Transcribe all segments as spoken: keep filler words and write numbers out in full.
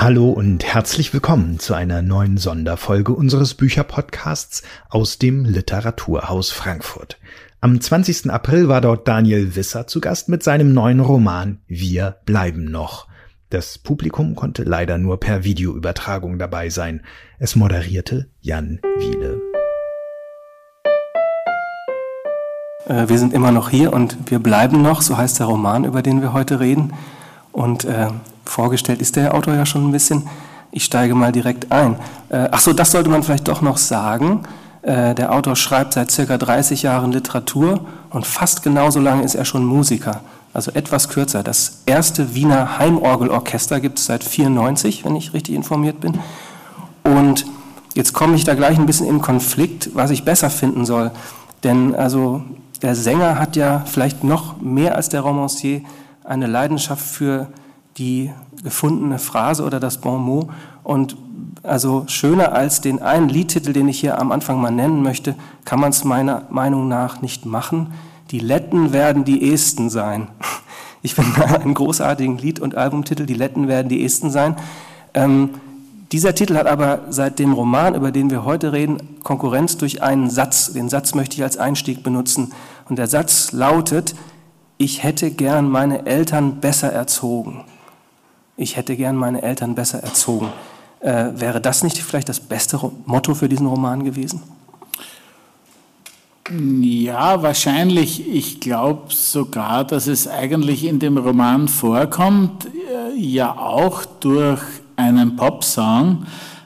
Hallo und herzlich willkommen zu einer neuen Sonderfolge unseres Bücherpodcasts aus dem Literaturhaus Frankfurt. Am zwanzigsten April war dort Daniel Wisser zu Gast mit seinem neuen Roman Wir bleiben noch. Das Publikum konnte leider nur per Videoübertragung dabei sein. Es moderierte Jan Wiele. Äh, wir sind immer noch hier und wir bleiben noch, so heißt der Roman, über den wir heute reden. Und äh, vorgestellt ist der Autor ja schon ein bisschen. Ich steige mal direkt ein. Äh, ach so, das sollte man vielleicht doch noch sagen. Äh, der Autor schreibt seit circa dreißig Jahren Literatur und fast genauso lange ist er schon Musiker. Also etwas kürzer. Das erste Wiener Heimorgelorchester gibt es seit vierundneunzig, wenn ich richtig informiert bin. Und jetzt komme ich da gleich ein bisschen in Konflikt, was ich besser finden soll. Denn also der Sänger hat ja vielleicht noch mehr als der Romancier eine Leidenschaft für die gefundene Phrase oder das Bon mot. Und also schöner als den einen Liedtitel, den ich hier am Anfang mal nennen möchte, kann man es meiner Meinung nach nicht machen. Die Letten werden die Ästen sein. Ich finde einen großartigen Lied- und Albumtitel, Die Letten werden die Ästen sein. Ähm, dieser Titel hat aber seit dem Roman, über den wir heute reden, Konkurrenz durch einen Satz. Den Satz möchte ich als Einstieg benutzen. Und der Satz lautet: Ich hätte gern meine Eltern besser erzogen. Ich hätte gern meine Eltern besser erzogen. Äh, wäre das nicht vielleicht das beste Motto für diesen Roman gewesen? Ja, wahrscheinlich. Ich glaube sogar, dass es eigentlich in dem Roman vorkommt, ja auch durch einen Popsong,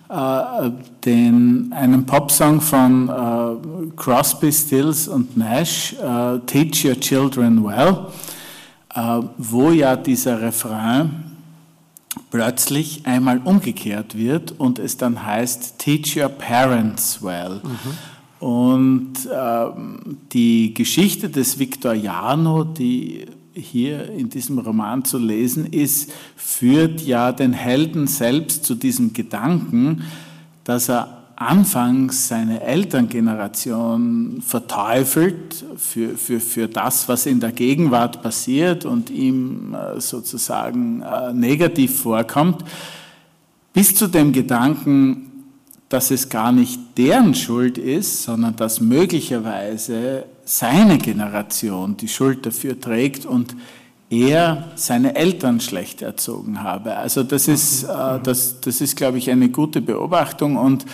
äh, den, einen Popsong von äh, Crosby, Stills und Nash, äh, Teach Your Children Well, äh, wo ja dieser Refrain plötzlich einmal umgekehrt wird und es dann heißt Teach Your Parents Well. Mhm. Und äh, die Geschichte des Victoriano, die hier in diesem Roman zu lesen ist, führt ja den Helden selbst zu diesem Gedanken, dass er anfangs seine Elterngeneration verteufelt für, für, für das, was in der Gegenwart passiert und ihm sozusagen negativ vorkommt, bis zu dem Gedanken, dass es gar nicht deren Schuld ist, sondern dass möglicherweise seine Generation die Schuld dafür trägt und er seine Eltern schlecht erzogen habe. Also das ist, äh, das, das ist, glaube ich, eine gute Beobachtung und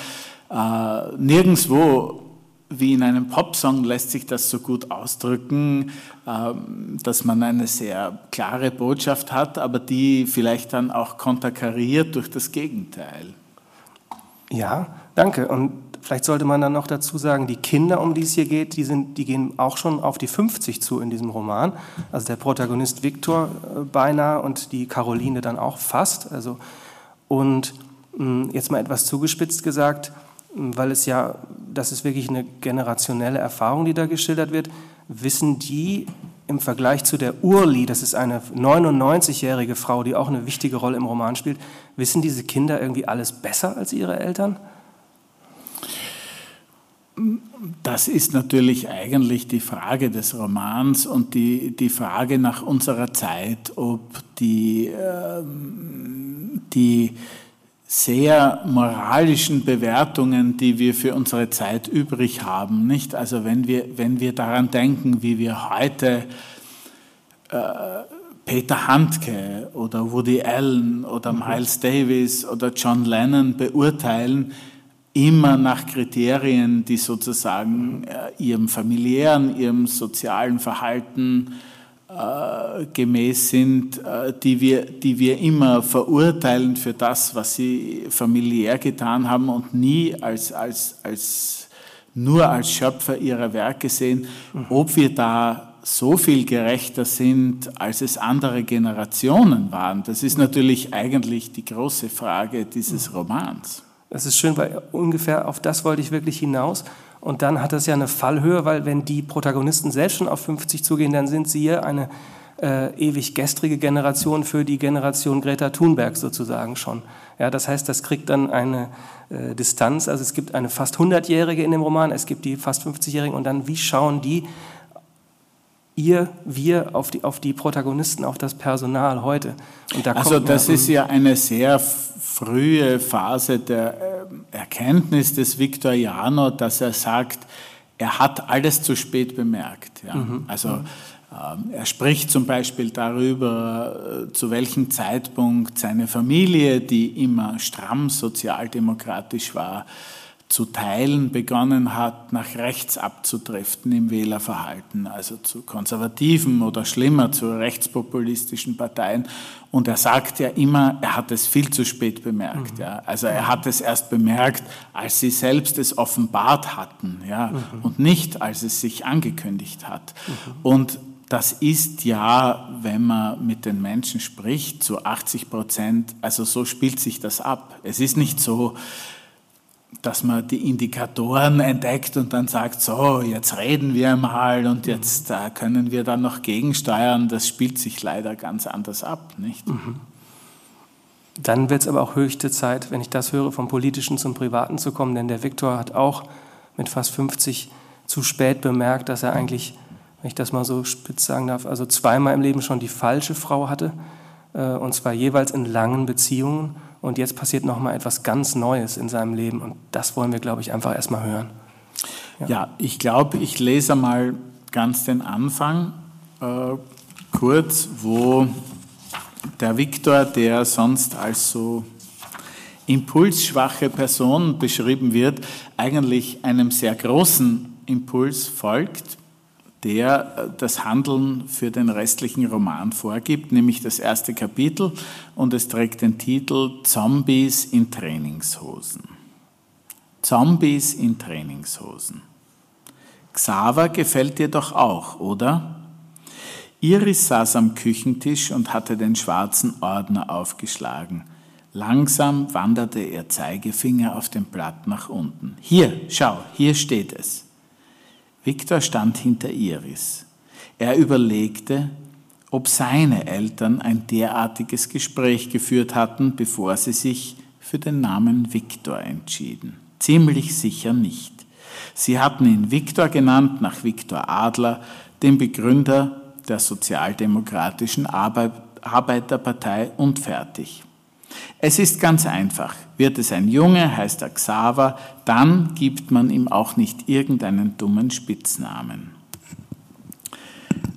äh, nirgendwo, wie in einem Popsong, lässt sich das so gut ausdrücken, äh, dass man eine sehr klare Botschaft hat, aber die vielleicht dann auch konterkariert durch das Gegenteil. Ja, danke. Und vielleicht sollte man dann noch dazu sagen, die Kinder, um die es hier geht, die, sind, die gehen auch schon auf die fünfzig zu in diesem Roman. Also der Protagonist Viktor äh, beinahe und die Caroline dann auch fast. Also, und mh, jetzt mal etwas zugespitzt gesagt, mh, weil es ja, das ist wirklich eine generationelle Erfahrung, die da geschildert wird, wissen die im Vergleich zu der Urli, das ist eine neunundneunzigjährige Frau, die auch eine wichtige Rolle im Roman spielt, wissen diese Kinder irgendwie alles besser als ihre Eltern? Das ist natürlich eigentlich die Frage des Romans und die, die Frage nach unserer Zeit, ob die, äh, die sehr moralischen Bewertungen, die wir für unsere Zeit übrig haben, nicht? Also wenn wir, wenn wir daran denken, wie wir heute äh, Peter Handke oder Woody Allen oder Miles mhm. Davis oder John Lennon beurteilen, immer nach Kriterien, die sozusagen äh, ihrem familiären, ihrem sozialen Verhalten äh, gemäß sind, äh, die wir, die wir immer verurteilen für das, was sie familiär getan haben und nie als, als, als, nur als Schöpfer ihrer Werke sehen, ob wir da so viel gerechter sind, als es andere Generationen waren. Das ist natürlich eigentlich die große Frage dieses Romans. Das ist schön, weil ungefähr auf das wollte ich wirklich hinaus. Und dann hat das ja eine Fallhöhe, weil wenn die Protagonisten selbst schon auf fünfzig zugehen, dann sind sie ja eine äh, ewig gestrige Generation für die Generation Greta Thunberg sozusagen schon. Ja, das heißt, das kriegt dann eine äh, Distanz. Also es gibt eine fast hundertjährige in dem Roman, es gibt die fast fünfzigjährigen und dann, wie schauen die ihr, wir auf die, auf die Protagonisten, auf das Personal heute. Und da also das ist ja eine sehr frühe Phase der Erkenntnis des Victoriano, dass er sagt, er hat alles zu spät bemerkt. Ja. Mhm. Also mhm. Er spricht zum Beispiel darüber, zu welchem Zeitpunkt seine Familie, die immer stramm sozialdemokratisch war, zu teilen begonnen hat, nach rechts abzudriften im Wählerverhalten, also zu konservativen oder schlimmer, zu rechtspopulistischen Parteien. Und er sagt ja immer, er hat es viel zu spät bemerkt. Mhm. Ja. Also er hat es erst bemerkt, als sie selbst es offenbart hatten, ja, mhm. und nicht, als es sich angekündigt hat. Mhm. Und das ist ja, wenn man mit den Menschen spricht, zu achtzig Prozent, also so spielt sich das ab. Es ist nicht so, dass man die Indikatoren entdeckt und dann sagt, so, jetzt reden wir mal und jetzt äh, können wir dann noch gegensteuern. Das spielt sich leider ganz anders ab, nicht? Mhm. Dann wird es aber auch höchste Zeit, wenn ich das höre, vom Politischen zum Privaten zu kommen, denn der Viktor hat auch mit fast fünfzig zu spät bemerkt, dass er eigentlich, wenn ich das mal so spitz sagen darf, also zweimal im Leben schon die falsche Frau hatte, äh, und zwar jeweils in langen Beziehungen. Und jetzt passiert nochmal etwas ganz Neues in seinem Leben. Und das wollen wir, glaube ich, einfach erstmal hören. Ja, ja, ich glaube, ich lese mal ganz den Anfang äh, kurz, wo der Viktor, der sonst als so impulsschwache Person beschrieben wird, eigentlich einem sehr großen Impuls folgt, der das Handeln für den restlichen Roman vorgibt, nämlich das erste Kapitel, und es trägt den Titel Zombies in Trainingshosen. Zombies in Trainingshosen. Xaver gefällt dir doch auch, oder? Iris saß am Küchentisch und hatte den schwarzen Ordner aufgeschlagen. Langsam wanderte ihr Zeigefinger auf dem Blatt nach unten. Hier, schau, hier steht es. Viktor stand hinter Iris. Er überlegte, ob seine Eltern ein derartiges Gespräch geführt hatten, bevor sie sich für den Namen Viktor entschieden. Ziemlich sicher nicht. Sie hatten ihn Viktor genannt, nach Victor Adler, dem Begründer der Sozialdemokratischen Arbeiterpartei, und fertig. Es ist ganz einfach. Wird es ein Junge, heißt er Xaver, dann gibt man ihm auch nicht irgendeinen dummen Spitznamen.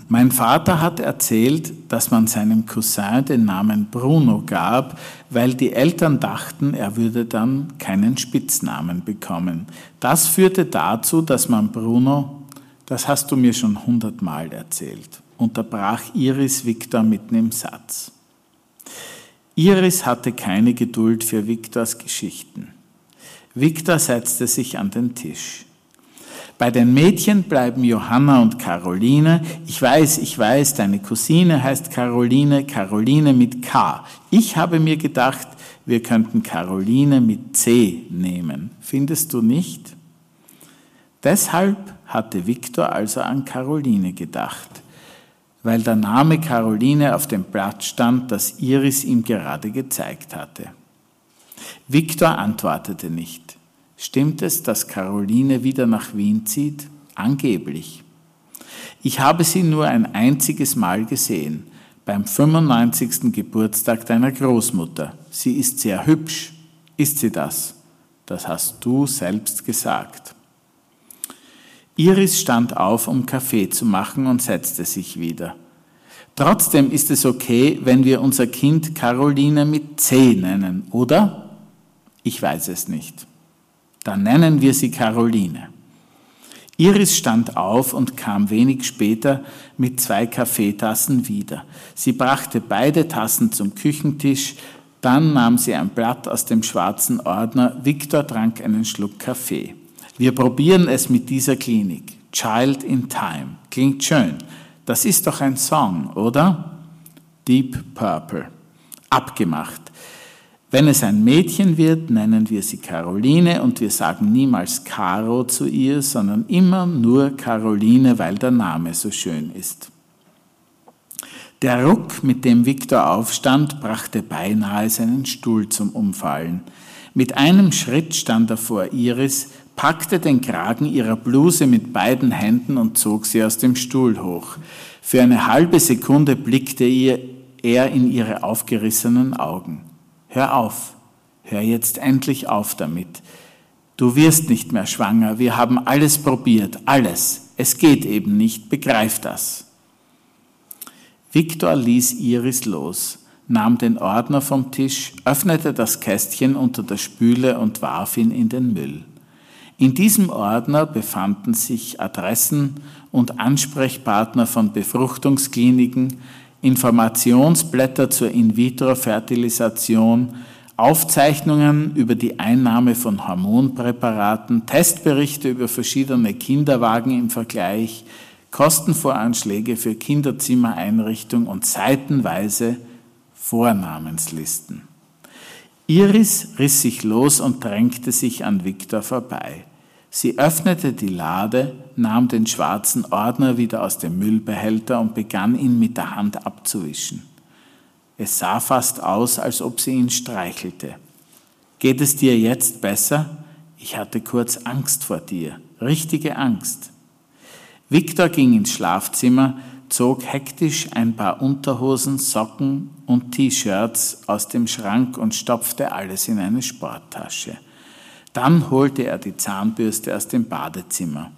Mein Vater hat erzählt, dass man seinem Cousin den Namen Bruno gab, weil die Eltern dachten, er würde dann keinen Spitznamen bekommen. Das führte dazu, dass man Bruno, das hast du mir schon hundertmal erzählt, unterbrach Iris Viktor mitten im Satz. Iris hatte keine Geduld für Viktors Geschichten. Viktor setzte sich an den Tisch. Bei den Mädchen bleiben Johanna und Caroline. Ich weiß, ich weiß, deine Cousine heißt Caroline, Caroline mit K. Ich habe mir gedacht, wir könnten Caroline mit C nehmen. Findest du nicht? Deshalb hatte Viktor also an Caroline gedacht, weil der Name Caroline auf dem Blatt stand, das Iris ihm gerade gezeigt hatte. Viktor antwortete nicht. Stimmt es, dass Caroline wieder nach Wien zieht? Angeblich. Ich habe sie nur ein einziges Mal gesehen, beim fünfundneunzigsten Geburtstag deiner Großmutter. Sie ist sehr hübsch. Ist sie das? Das hast du selbst gesagt. Iris stand auf, um Kaffee zu machen, und setzte sich wieder. Trotzdem ist es okay, wenn wir unser Kind Caroline mit C nennen, oder? Ich weiß es nicht. Dann nennen wir sie Caroline. Iris stand auf und kam wenig später mit zwei Kaffeetassen wieder. Sie brachte beide Tassen zum Küchentisch, dann nahm sie ein Blatt aus dem schwarzen Ordner. Viktor trank einen Schluck Kaffee. Wir probieren es mit dieser Klinik. Child in Time. Klingt schön. Das ist doch ein Song, oder? Deep Purple. Abgemacht. Wenn es ein Mädchen wird, nennen wir sie Caroline, und wir sagen niemals Caro zu ihr, sondern immer nur Caroline, weil der Name so schön ist. Der Ruck, mit dem Viktor aufstand, brachte beinahe seinen Stuhl zum Umfallen. Mit einem Schritt stand er vor Iris, packte den Kragen ihrer Bluse mit beiden Händen und zog sie aus dem Stuhl hoch. Für eine halbe Sekunde blickte er in ihre aufgerissenen Augen. Hör auf, hör jetzt endlich auf damit. Du wirst nicht mehr schwanger, wir haben alles probiert, alles. Es geht eben nicht, begreif das. Viktor ließ Iris los, nahm den Ordner vom Tisch, öffnete das Kästchen unter der Spüle und warf ihn in den Müll. In diesem Ordner befanden sich Adressen und Ansprechpartner von Befruchtungskliniken, Informationsblätter zur In-vitro-Fertilisation, Aufzeichnungen über die Einnahme von Hormonpräparaten, Testberichte über verschiedene Kinderwagen im Vergleich, Kostenvoranschläge für Kinderzimmereinrichtung und seitenweise Vornamenslisten. Iris riss sich los und drängte sich an Viktor vorbei. Sie öffnete die Lade, nahm den schwarzen Ordner wieder aus dem Müllbehälter und begann ihn mit der Hand abzuwischen. Es sah fast aus, als ob sie ihn streichelte. Geht es dir jetzt besser? Ich hatte kurz Angst vor dir, richtige Angst. Viktor ging ins Schlafzimmer, zog hektisch ein paar Unterhosen, Socken und T-Shirts aus dem Schrank und stopfte alles in eine Sporttasche. Dann holte er die Zahnbürste aus dem Badezimmer.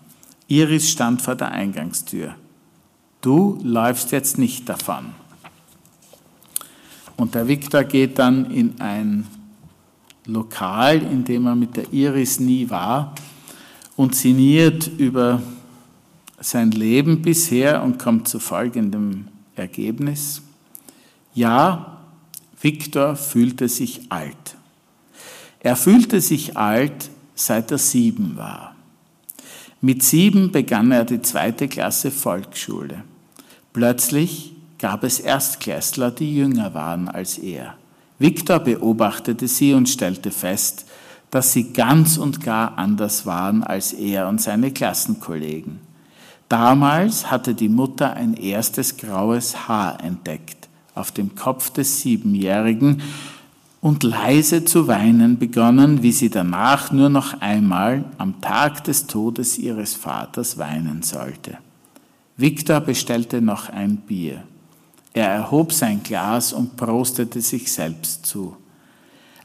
Iris stand vor der Eingangstür. Du läufst jetzt nicht davon. Und der Viktor geht dann in ein Lokal, in dem er mit der Iris nie war, und sinniert über sein Leben bisher und kommt zu folgendem Ergebnis. Ja, Viktor fühlte sich alt. Er fühlte sich alt, seit er sieben war. Mit sieben begann er die zweite Klasse Volksschule. Plötzlich gab es Erstklässler, die jünger waren als er. Viktor beobachtete sie und stellte fest, dass sie ganz und gar anders waren als er und seine Klassenkollegen. Damals hatte die Mutter ein erstes graues Haar entdeckt auf dem Kopf des Siebenjährigen und leise zu weinen begonnen, wie sie danach nur noch einmal am Tag des Todes ihres Vaters weinen sollte. Viktor bestellte noch ein Bier. Er erhob sein Glas und prostete sich selbst zu.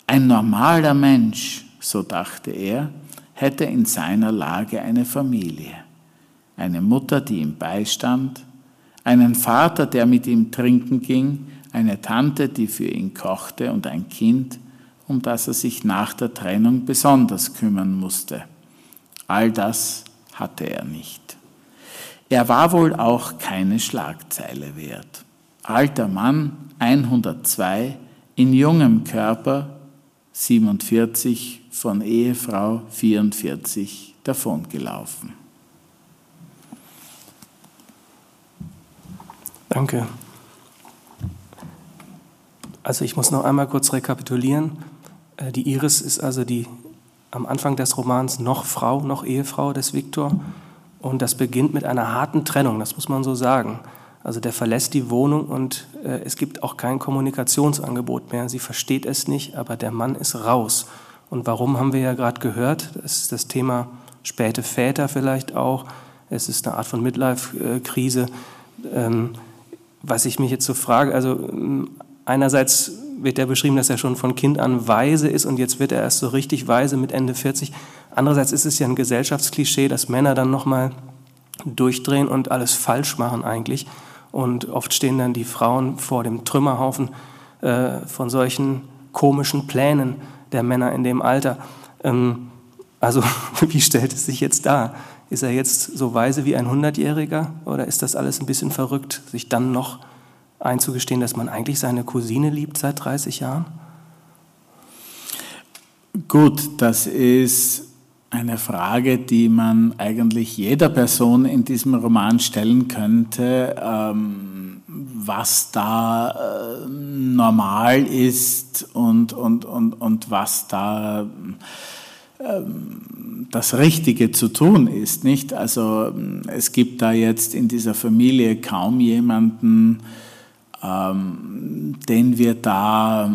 Ein normaler Mensch, so dachte er, hätte in seiner Lage eine Familie. Eine Mutter, die ihm beistand, einen Vater, der mit ihm trinken ging, eine Tante, die für ihn kochte und ein Kind, um das er sich nach der Trennung besonders kümmern musste. All das hatte er nicht. Er war wohl auch keine Schlagzeile wert. Alter Mann, hundertzwei, in jungem Körper, siebenundvierzig, von Ehefrau, vierundvierzig, davongelaufen. Danke. Also ich muss noch einmal kurz rekapitulieren. Die Iris ist also die am Anfang des Romans noch Frau, noch Ehefrau des Viktor. Und das beginnt mit einer harten Trennung, das muss man so sagen. Also der verlässt die Wohnung und es gibt auch kein Kommunikationsangebot mehr. Sie versteht es nicht, aber der Mann ist raus. Und warum haben wir ja gerade gehört? Das ist das Thema späte Väter vielleicht auch. Es ist eine Art von Midlife-Krise. Was ich mich jetzt so frage, also einerseits wird er beschrieben, dass er schon von Kind an weise ist und jetzt wird er erst so richtig weise mit Ende vierzig. Andererseits ist es ja ein Gesellschaftsklischee, dass Männer dann nochmal durchdrehen und alles falsch machen eigentlich. Und oft stehen dann die Frauen vor dem Trümmerhaufen äh, von solchen komischen Plänen der Männer in dem Alter. Ähm, also wie stellt es sich jetzt dar? Ist er jetzt so weise wie ein Hundertjähriger oder ist das alles ein bisschen verrückt, sich dann noch einzugestehen, dass man eigentlich seine Cousine liebt seit dreißig Jahren? Gut, das ist eine Frage, die man eigentlich jeder Person in diesem Roman stellen könnte, ähm, was da äh, normal ist und, und, und, und was da das Richtige zu tun ist, nicht? Also es gibt da jetzt in dieser Familie kaum jemanden, ähm, den wir da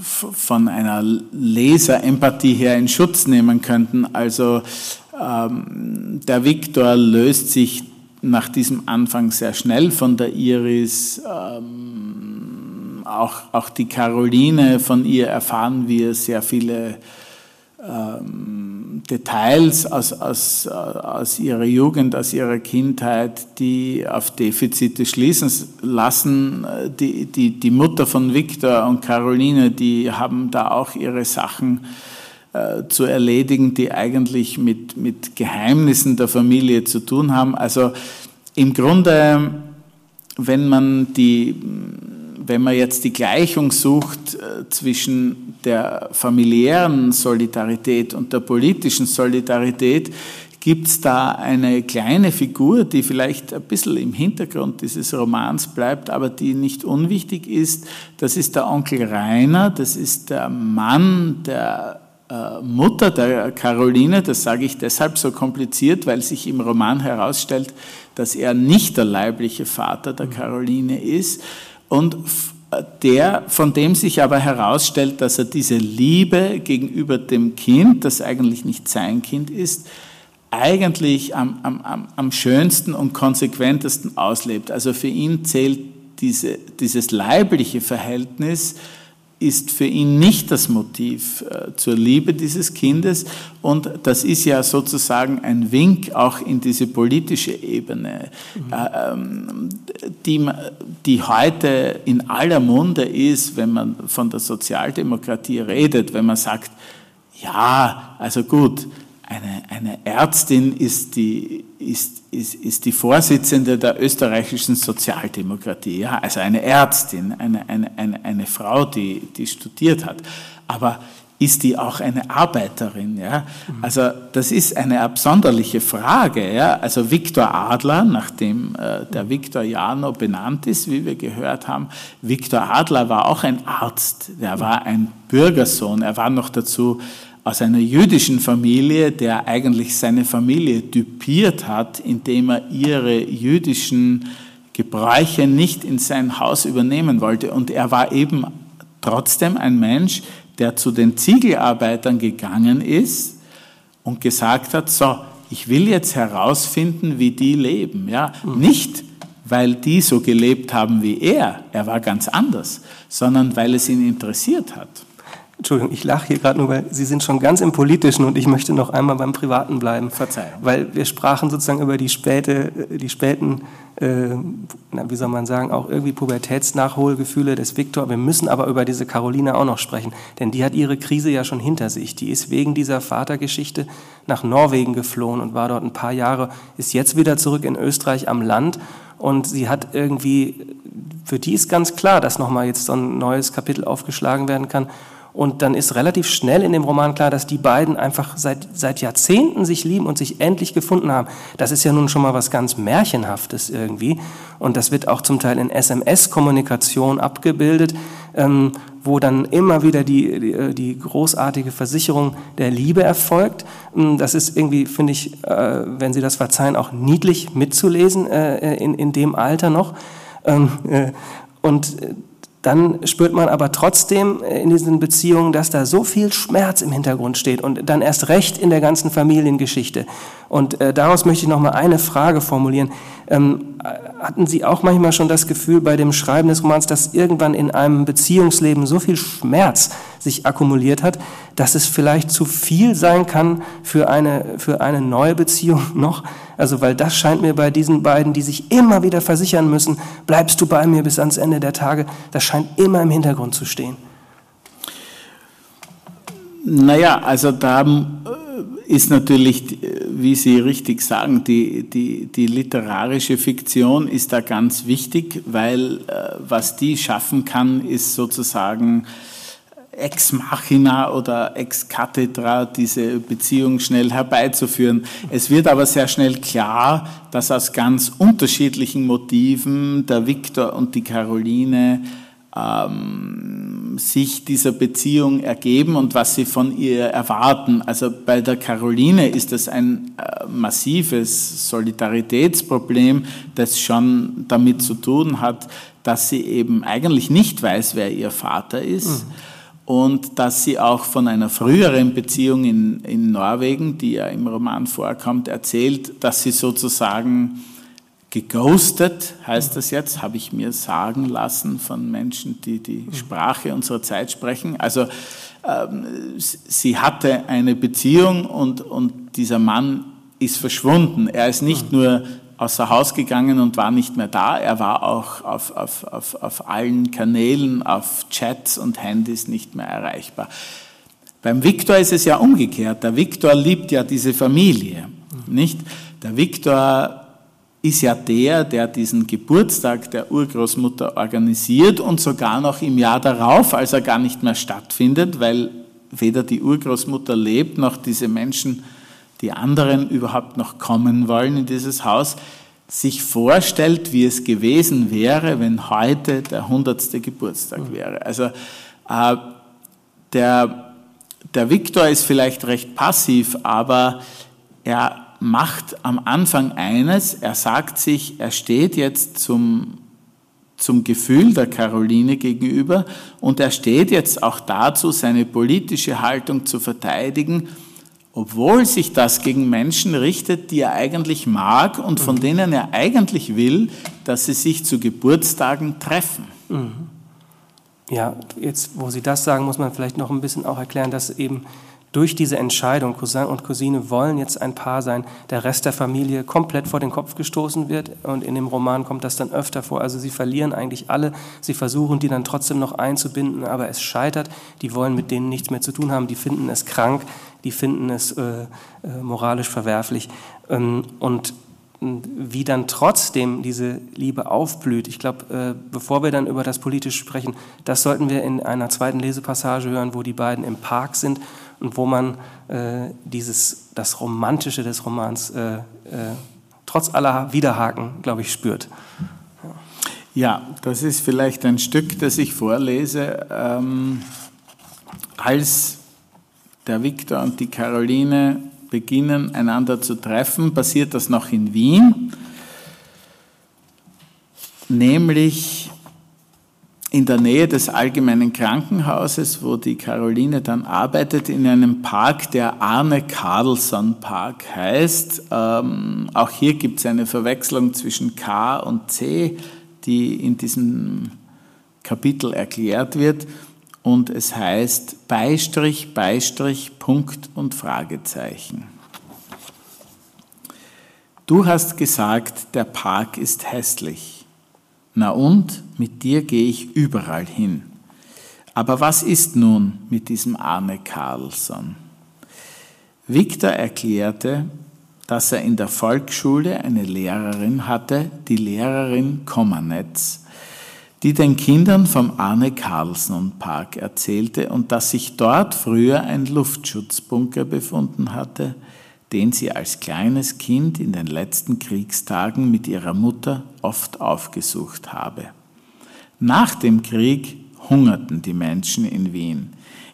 von einer Leserempathie her in Schutz nehmen könnten. Also ähm, der Viktor löst sich nach diesem Anfang sehr schnell von der Iris, ähm, auch, auch die Caroline, von ihr erfahren wir sehr viele ähm, Details aus, aus, aus ihrer Jugend, aus ihrer Kindheit, die auf Defizite schließen lassen. Die, die, die Mutter von Viktor und Caroline, die haben da auch ihre Sachen zu erledigen, die eigentlich mit, mit Geheimnissen der Familie zu tun haben. Also im Grunde, wenn man, die, wenn man jetzt die Gleichung sucht zwischen der familiären Solidarität und der politischen Solidarität, gibt es da eine kleine Figur, die vielleicht ein bisschen im Hintergrund dieses Romans bleibt, aber die nicht unwichtig ist. Das ist der Onkel Rainer, das ist der Mann der Mutter der Caroline, das sage ich deshalb so kompliziert, weil sich im Roman herausstellt, dass er nicht der leibliche Vater der Caroline ist und der, von dem sich aber herausstellt, dass er diese Liebe gegenüber dem Kind, das eigentlich nicht sein Kind ist, eigentlich am, am, am schönsten und konsequentesten auslebt. Also für ihn zählt diese, dieses leibliche Verhältnis, ist für ihn nicht das Motiv zur Liebe dieses Kindes. Und das ist ja sozusagen ein Wink auch in diese politische Ebene, mhm. die, die heute in aller Munde ist, wenn man von der Sozialdemokratie redet, wenn man sagt, ja, also gut, eine, eine Ärztin ist die, ist, ist, ist die Vorsitzende der österreichischen Sozialdemokratie. Ja, also eine Ärztin, eine, eine, eine, eine Frau, die, die studiert hat. Aber ist die auch eine Arbeiterin? Ja? Also das ist eine absonderliche Frage. Ja? Also Victor Adler, nachdem äh, der Victoriano benannt ist, wie wir gehört haben, Victor Adler war auch ein Arzt, er war ein Bürgersohn, er war noch dazu aus einer jüdischen Familie, der eigentlich seine Familie typiert hat, indem er ihre jüdischen Gebräuche nicht in sein Haus übernehmen wollte. Und er war eben trotzdem ein Mensch, der zu den Ziegelarbeitern gegangen ist und gesagt hat, so, ich will jetzt herausfinden, wie die leben. Ja, mhm. Nicht, weil die so gelebt haben wie er, er war ganz anders, sondern weil es ihn interessiert hat. Entschuldigung, ich lache hier gerade nur, weil Sie sind schon ganz im Politischen und ich möchte noch einmal beim Privaten bleiben. Verzeihung. Weil wir sprachen sozusagen über die, späte, die späten, äh, na, wie soll man sagen, auch irgendwie Pubertätsnachholgefühle des Viktor. Wir müssen aber über diese Caroline auch noch sprechen, denn die hat ihre Krise ja schon hinter sich. Die ist wegen dieser Vatergeschichte nach Norwegen geflohen und war dort ein paar Jahre, ist jetzt wieder zurück in Österreich am Land. Und sie hat irgendwie, für die ist ganz klar, dass nochmal jetzt so ein neues Kapitel aufgeschlagen werden kann. Und dann ist relativ schnell in dem Roman klar, dass die beiden einfach seit, seit Jahrzehnten sich lieben und sich endlich gefunden haben. Das ist ja nun schon mal was ganz Märchenhaftes irgendwie. Und das wird auch zum Teil in S M S-Kommunikation abgebildet, ähm, wo dann immer wieder die, die, die großartige Versicherung der Liebe erfolgt. Das ist irgendwie, finde ich, äh, wenn Sie das verzeihen, auch niedlich mitzulesen äh, in, in dem Alter noch. Ähm, äh, und dann spürt man aber trotzdem in diesen Beziehungen, dass da so viel Schmerz im Hintergrund steht und dann erst recht in der ganzen Familiengeschichte. Und äh, daraus möchte ich noch mal eine Frage formulieren. Ähm, hatten Sie auch manchmal schon das Gefühl bei dem Schreiben des Romans, dass irgendwann in einem Beziehungsleben so viel Schmerz sich akkumuliert hat, dass es vielleicht zu viel sein kann für eine, für eine neue Beziehung noch? Also weil das scheint mir bei diesen beiden, die sich immer wieder versichern müssen, bleibst du bei mir bis ans Ende der Tage, das scheint immer im Hintergrund zu stehen. Naja, also da ist natürlich, wie Sie richtig sagen, die, die, die literarische Fiktion ist da ganz wichtig, weil was die schaffen kann, ist sozusagen ex machina oder ex cathedra diese Beziehung schnell herbeizuführen. Es wird aber sehr schnell klar, dass aus ganz unterschiedlichen Motiven der Viktor und die Caroline ähm, sich dieser Beziehung ergeben und was sie von ihr erwarten. Also bei der Caroline ist das ein äh, massives Solidaritätsproblem, das schon damit zu tun hat, dass sie eben eigentlich nicht weiß, wer ihr Vater ist. Mhm. Und dass sie auch von einer früheren Beziehung in, in Norwegen, die ja im Roman vorkommt, erzählt, dass sie sozusagen geghostet, heißt das jetzt, habe ich mir sagen lassen von Menschen, die die Sprache unserer Zeit sprechen. Also ähm, sie hatte eine Beziehung und, und dieser Mann ist verschwunden. Er ist nicht nur außer Haus gegangen und war nicht mehr da, er war auch auf, auf, auf, auf allen Kanälen, auf Chats und Handys nicht mehr erreichbar. Beim Viktor ist es ja umgekehrt. Der Viktor liebt ja diese Familie, nicht? Der Viktor ist ja der, der diesen Geburtstag der Urgroßmutter organisiert und sogar noch im Jahr darauf, als er gar nicht mehr stattfindet, weil weder die Urgroßmutter lebt, noch diese Menschen, die anderen überhaupt noch kommen wollen in dieses Haus, sich vorstellt, wie es gewesen wäre, wenn heute der hundertste Geburtstag wäre. Also äh, der, der Viktor ist vielleicht recht passiv, aber er macht am Anfang eines, er sagt sich, er steht jetzt zum, zum Gefühl der Caroline gegenüber und er steht jetzt auch dazu, seine politische Haltung zu verteidigen, obwohl sich das gegen Menschen richtet, die er eigentlich mag und von mhm. denen er eigentlich will, dass sie sich zu Geburtstagen treffen. Mhm. Ja, jetzt, wo Sie das sagen, muss man vielleicht noch ein bisschen auch erklären, dass eben durch diese Entscheidung, Cousin und Cousine wollen jetzt ein Paar sein, der Rest der Familie komplett vor den Kopf gestoßen wird und in dem Roman kommt das dann öfter vor. Also sie verlieren eigentlich alle, sie versuchen die dann trotzdem noch einzubinden, aber es scheitert, die wollen mit denen nichts mehr zu tun haben, die finden es krank, die finden es äh, äh, moralisch verwerflich ähm, und wie dann trotzdem diese Liebe aufblüht. Ich glaube, bevor wir dann über das Politische sprechen, das sollten wir in einer zweiten Lesepassage hören, wo die beiden im Park sind und wo man äh, dieses, das Romantische des Romans äh, äh, trotz aller Widerhaken, glaube ich, spürt. Ja, das ist vielleicht ein Stück, das ich vorlese. Ähm, als der Viktor und die Caroline beginnen, einander zu treffen, passiert das noch in Wien, nämlich in der Nähe des Allgemeinen Krankenhauses, wo die Caroline dann arbeitet, in einem Park, der Arne-Karlsson-Park heißt. Ähm, auch hier gibt es eine Verwechslung zwischen K und C, die in diesem Kapitel erklärt wird. Und es heißt Beistrich, Beistrich, Punkt und Fragezeichen. Du hast gesagt, der Park ist hässlich. Na und, mit dir gehe ich überall hin. Aber was ist nun mit diesem Arne Karlsson? Viktor erklärte, dass er in der Volksschule eine Lehrerin hatte, die Lehrerin Kommenetz, die den Kindern vom Arne-Karlsson-Park erzählte und dass sich dort früher ein Luftschutzbunker befunden hatte, den sie als kleines Kind in den letzten Kriegstagen mit ihrer Mutter oft aufgesucht habe. Nach dem Krieg hungerten die Menschen in Wien.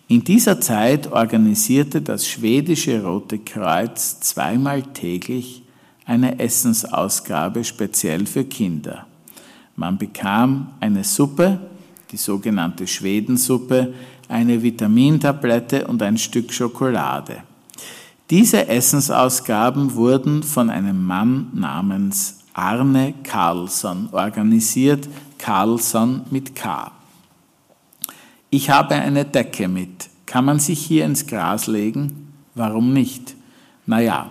In dieser Zeit organisierte das schwedische Rote Kreuz zweimal täglich eine Essensausgabe speziell für Kinder. Man bekam eine Suppe, die sogenannte Schwedensuppe, eine Vitamintablette und ein Stück Schokolade. Diese Essensausgaben wurden von einem Mann namens Arne Karlsson organisiert, Karlsson mit K. Ich habe eine Decke mit. Kann man sich hier ins Gras legen? Warum nicht? Naja,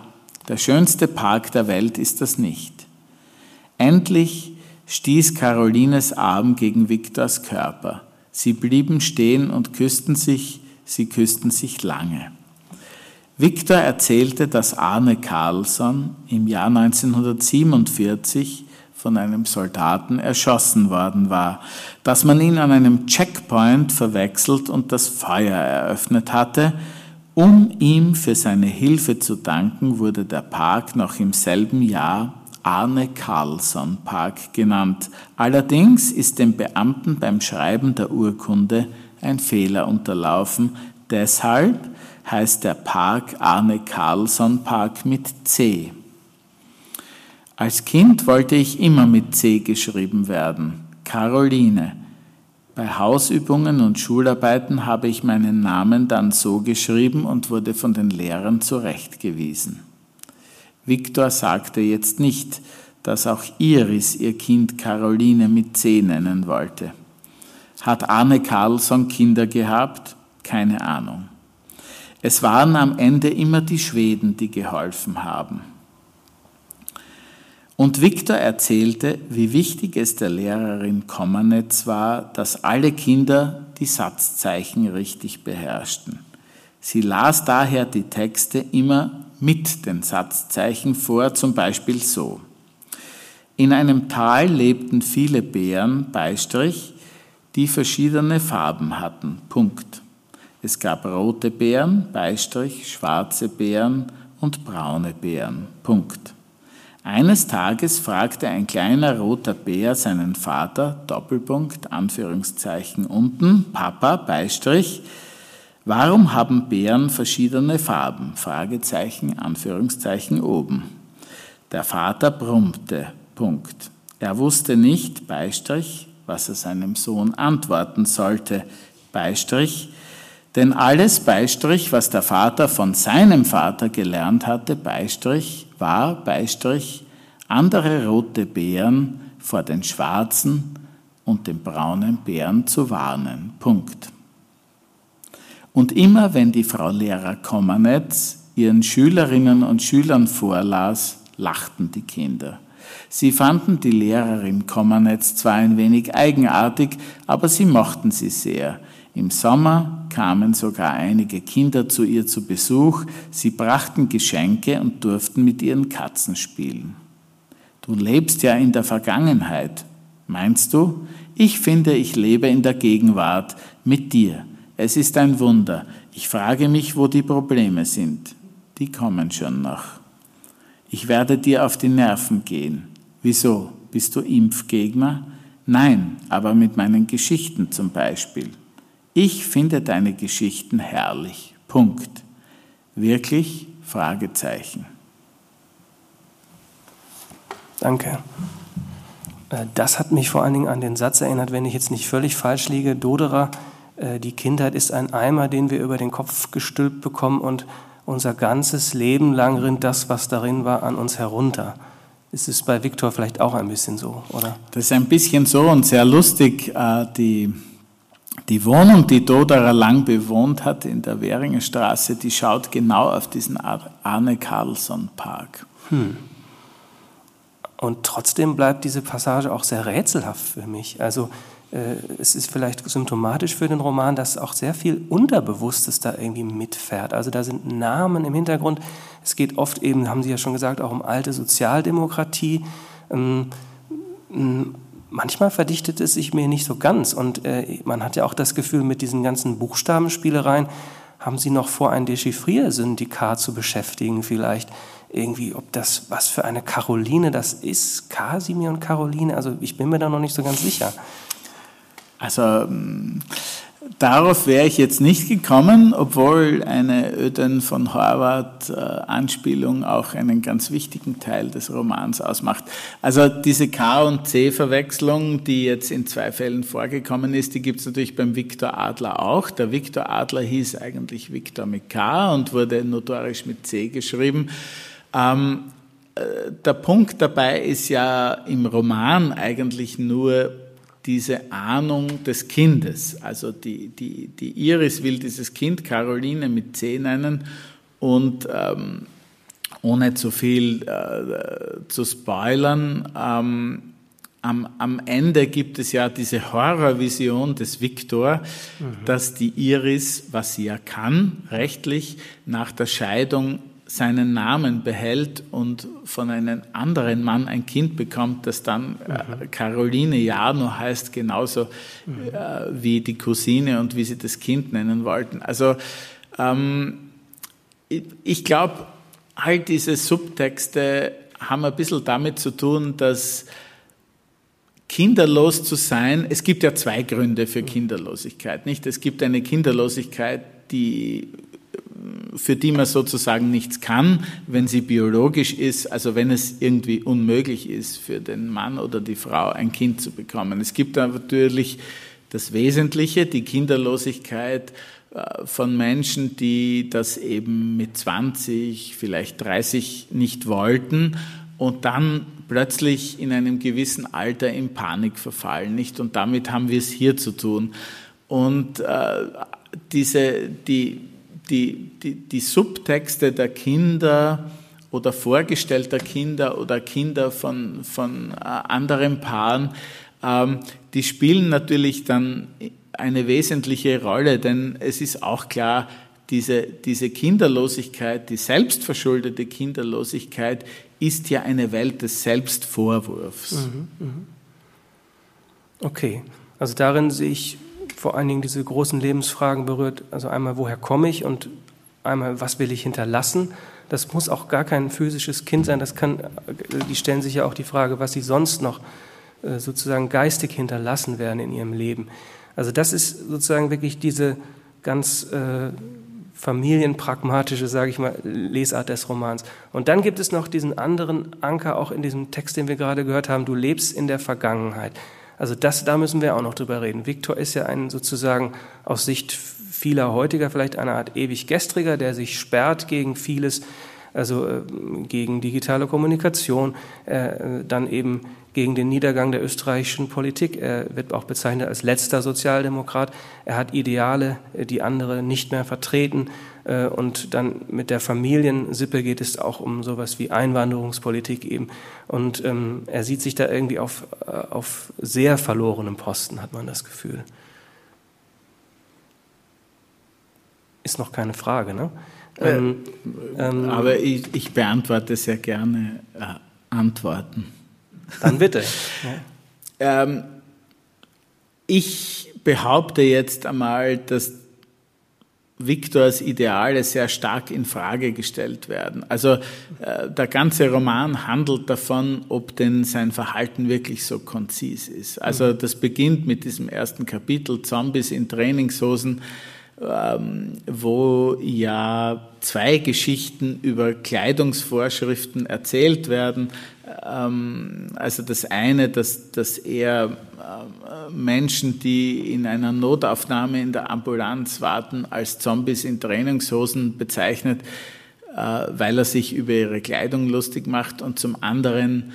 der schönste Park der Welt ist das nicht. Endlich stieß Carolines Arm gegen Viktors Körper. Sie blieben stehen und küssten sich, sie küssten sich lange. Viktor erzählte, dass Arne Karlsson im Jahr neunzehnhundertsiebenundvierzig von einem Soldaten erschossen worden war, dass man ihn an einem Checkpoint verwechselt und das Feuer eröffnet hatte. Um ihm für seine Hilfe zu danken, wurde der Park noch im selben Jahr Arne-Karlsson-Park genannt. Allerdings ist dem Beamten beim Schreiben der Urkunde ein Fehler unterlaufen. Deshalb heißt der Park Arne-Karlsson-Park mit C. Als Kind wollte ich immer mit C geschrieben werden. Caroline. Bei Hausübungen und Schularbeiten habe ich meinen Namen dann so geschrieben und wurde von den Lehrern zurechtgewiesen. Viktor sagte jetzt nicht, dass auch Iris ihr Kind Caroline mit C nennen wollte. Hat Arne Karlsson Kinder gehabt? Keine Ahnung. Es waren am Ende immer die Schweden, die geholfen haben. Und Viktor erzählte, wie wichtig es der Lehrerin Kommenetz war, dass alle Kinder die Satzzeichen richtig beherrschten. Sie las daher die Texte immer mit den Satzzeichen vor, zum Beispiel so. In einem Tal lebten viele Bären, Beistrich, die verschiedene Farben hatten, Punkt. Es gab rote Beeren, Beistrich, schwarze Beeren und braune Beeren, Punkt. Eines Tages fragte ein kleiner roter Bär seinen Vater, Doppelpunkt, Anführungszeichen unten, Papa, Beistrich, warum haben Beeren verschiedene Farben, Fragezeichen, Anführungszeichen oben. Der Vater brummte, Punkt. Er wusste nicht, Beistrich, was er seinem Sohn antworten sollte, Beistrich, denn alles, Beistrich, was der Vater von seinem Vater gelernt hatte, Beistrich, war, Beistrich, andere rote Beeren vor den schwarzen und den braunen Beeren zu warnen, Punkt. Und immer wenn die Frau Lehrer Kommenetz ihren Schülerinnen und Schülern vorlas, lachten die Kinder. Sie fanden die Lehrerin Kommenetz zwar ein wenig eigenartig, aber sie mochten sie sehr. Im Sommer kamen sogar einige Kinder zu ihr zu Besuch. Sie brachten Geschenke und durften mit ihren Katzen spielen. Du lebst ja in der Vergangenheit, meinst du? Ich finde, ich lebe in der Gegenwart, mit dir. Es ist ein Wunder. Ich frage mich, wo die Probleme sind. Die kommen schon noch. Ich werde dir auf die Nerven gehen. Wieso? Bist du Impfgegner? Nein, aber mit meinen Geschichten zum Beispiel. Ich finde deine Geschichten herrlich. Punkt. Wirklich? Fragezeichen. Danke. Das hat mich vor allen Dingen an den Satz erinnert, wenn ich jetzt nicht völlig falsch liege. Doderer, die Kindheit ist ein Eimer, den wir über den Kopf gestülpt bekommen und unser ganzes Leben lang rinnt das, was darin war, an uns herunter. Ist es bei Viktor vielleicht auch ein bisschen so, oder? Das ist ein bisschen so und sehr lustig. Die, die Wohnung, die Doderer lang bewohnt hat in der Währinger Straße, die schaut genau auf diesen Arne-Karlsson-Park. Hm. Und trotzdem bleibt diese Passage auch sehr rätselhaft für mich. Also es ist vielleicht symptomatisch für den Roman, dass auch sehr viel Unterbewusstes da irgendwie mitfährt. Also da sind Namen im Hintergrund. Es geht oft eben, haben Sie ja schon gesagt, auch um alte Sozialdemokratie. Manchmal verdichtet es sich mir nicht so ganz. Und man hat ja auch das Gefühl, mit diesen ganzen Buchstabenspielereien haben Sie noch vor, ein Dechiffriersyndikat zu beschäftigen vielleicht. Irgendwie, ob das, was für eine Caroline das ist, Kasimir und Caroline, also ich bin mir da noch nicht so ganz sicher. Also darauf wäre ich jetzt nicht gekommen, obwohl eine Öden von Horvath-Anspielung auch einen ganz wichtigen Teil des Romans ausmacht. Also diese K- und C-Verwechslung, die jetzt in zwei Fällen vorgekommen ist, die gibt es natürlich beim Victor Adler auch. Der Victor Adler hieß eigentlich Viktor mit K und wurde notorisch mit C geschrieben. Ähm, der Punkt dabei ist ja im Roman eigentlich nur diese Ahnung des Kindes, also die, die, die Iris will dieses Kind Caroline mit C nennen und ähm, ohne zu viel äh, zu spoilern, ähm, am, am Ende gibt es ja diese Horrorvision des Viktor, mhm. dass die Iris, was sie ja kann, rechtlich nach der Scheidung seinen Namen behält und von einem anderen Mann ein Kind bekommt, das dann mhm. äh, Caroline Jano heißt, genauso mhm. äh, wie die Cousine und wie sie das Kind nennen wollten. Also ähm, ich, ich glaube, all diese Subtexte haben ein bisschen damit zu tun, dass kinderlos zu sein, es gibt ja zwei Gründe für Kinderlosigkeit, nicht? Es gibt eine Kinderlosigkeit, die für die man sozusagen nichts kann, wenn sie biologisch ist, also wenn es irgendwie unmöglich ist, für den Mann oder die Frau ein Kind zu bekommen. Es gibt natürlich das Wesentliche, die Kinderlosigkeit von Menschen, die das eben mit zwanzig, vielleicht dreißig nicht wollten und dann plötzlich in einem gewissen Alter in Panik verfallen, nicht? Und damit haben wir es hier zu tun. Und äh, diese, die, die, die, die Subtexte der Kinder oder vorgestellter Kinder oder Kinder von, von äh, anderen Paaren, ähm, die spielen natürlich dann eine wesentliche Rolle, denn es ist auch klar, diese, diese Kinderlosigkeit, die selbstverschuldete Kinderlosigkeit, ist ja eine Welt des Selbstvorwurfs. Mhm, okay, also darin sehe ich vor allen Dingen diese großen Lebensfragen berührt, also einmal, woher komme ich und einmal, was will ich hinterlassen? Das muss auch gar kein physisches Kind sein, das kann, die stellen sich ja auch die Frage, was sie sonst noch sozusagen geistig hinterlassen werden in ihrem Leben. Also das ist sozusagen wirklich diese ganz äh, familienpragmatische, sage ich mal, Lesart des Romans. Und dann gibt es noch diesen anderen Anker auch in diesem Text, den wir gerade gehört haben, du lebst in der Vergangenheit. Also das, da müssen wir auch noch drüber reden. Viktor ist ja ein sozusagen aus Sicht vieler heutiger, vielleicht eine Art Ewiggestriger, der sich sperrt gegen vieles, also äh, gegen digitale Kommunikation, äh, dann eben gegen den Niedergang der österreichischen Politik. Er wird auch bezeichnet als letzter Sozialdemokrat. Er hat Ideale, die andere nicht mehr vertreten. Und dann mit der Familiensippe geht es auch um sowas wie Einwanderungspolitik eben. Und ähm, er sieht sich da irgendwie auf, auf sehr verlorenem Posten, hat man das Gefühl. Ist noch keine Frage, ne? Äh, ähm, ähm, aber ich, ich beantworte sehr gerne äh, Antworten. Dann bitte. Ja. Ähm, ich behaupte jetzt einmal, dass Viktors Ideale sehr stark in Frage gestellt werden. Also äh, der ganze Roman handelt davon, ob denn sein Verhalten wirklich so konzis ist. Also das beginnt mit diesem ersten Kapitel, Zombies in Trainingshosen, ähm, wo ja zwei Geschichten über Kleidungsvorschriften erzählt werden. Also das eine, dass, dass er Menschen, die in einer Notaufnahme in der Ambulanz warten, als Zombies in Trainingshosen bezeichnet, weil er sich über ihre Kleidung lustig macht, und zum anderen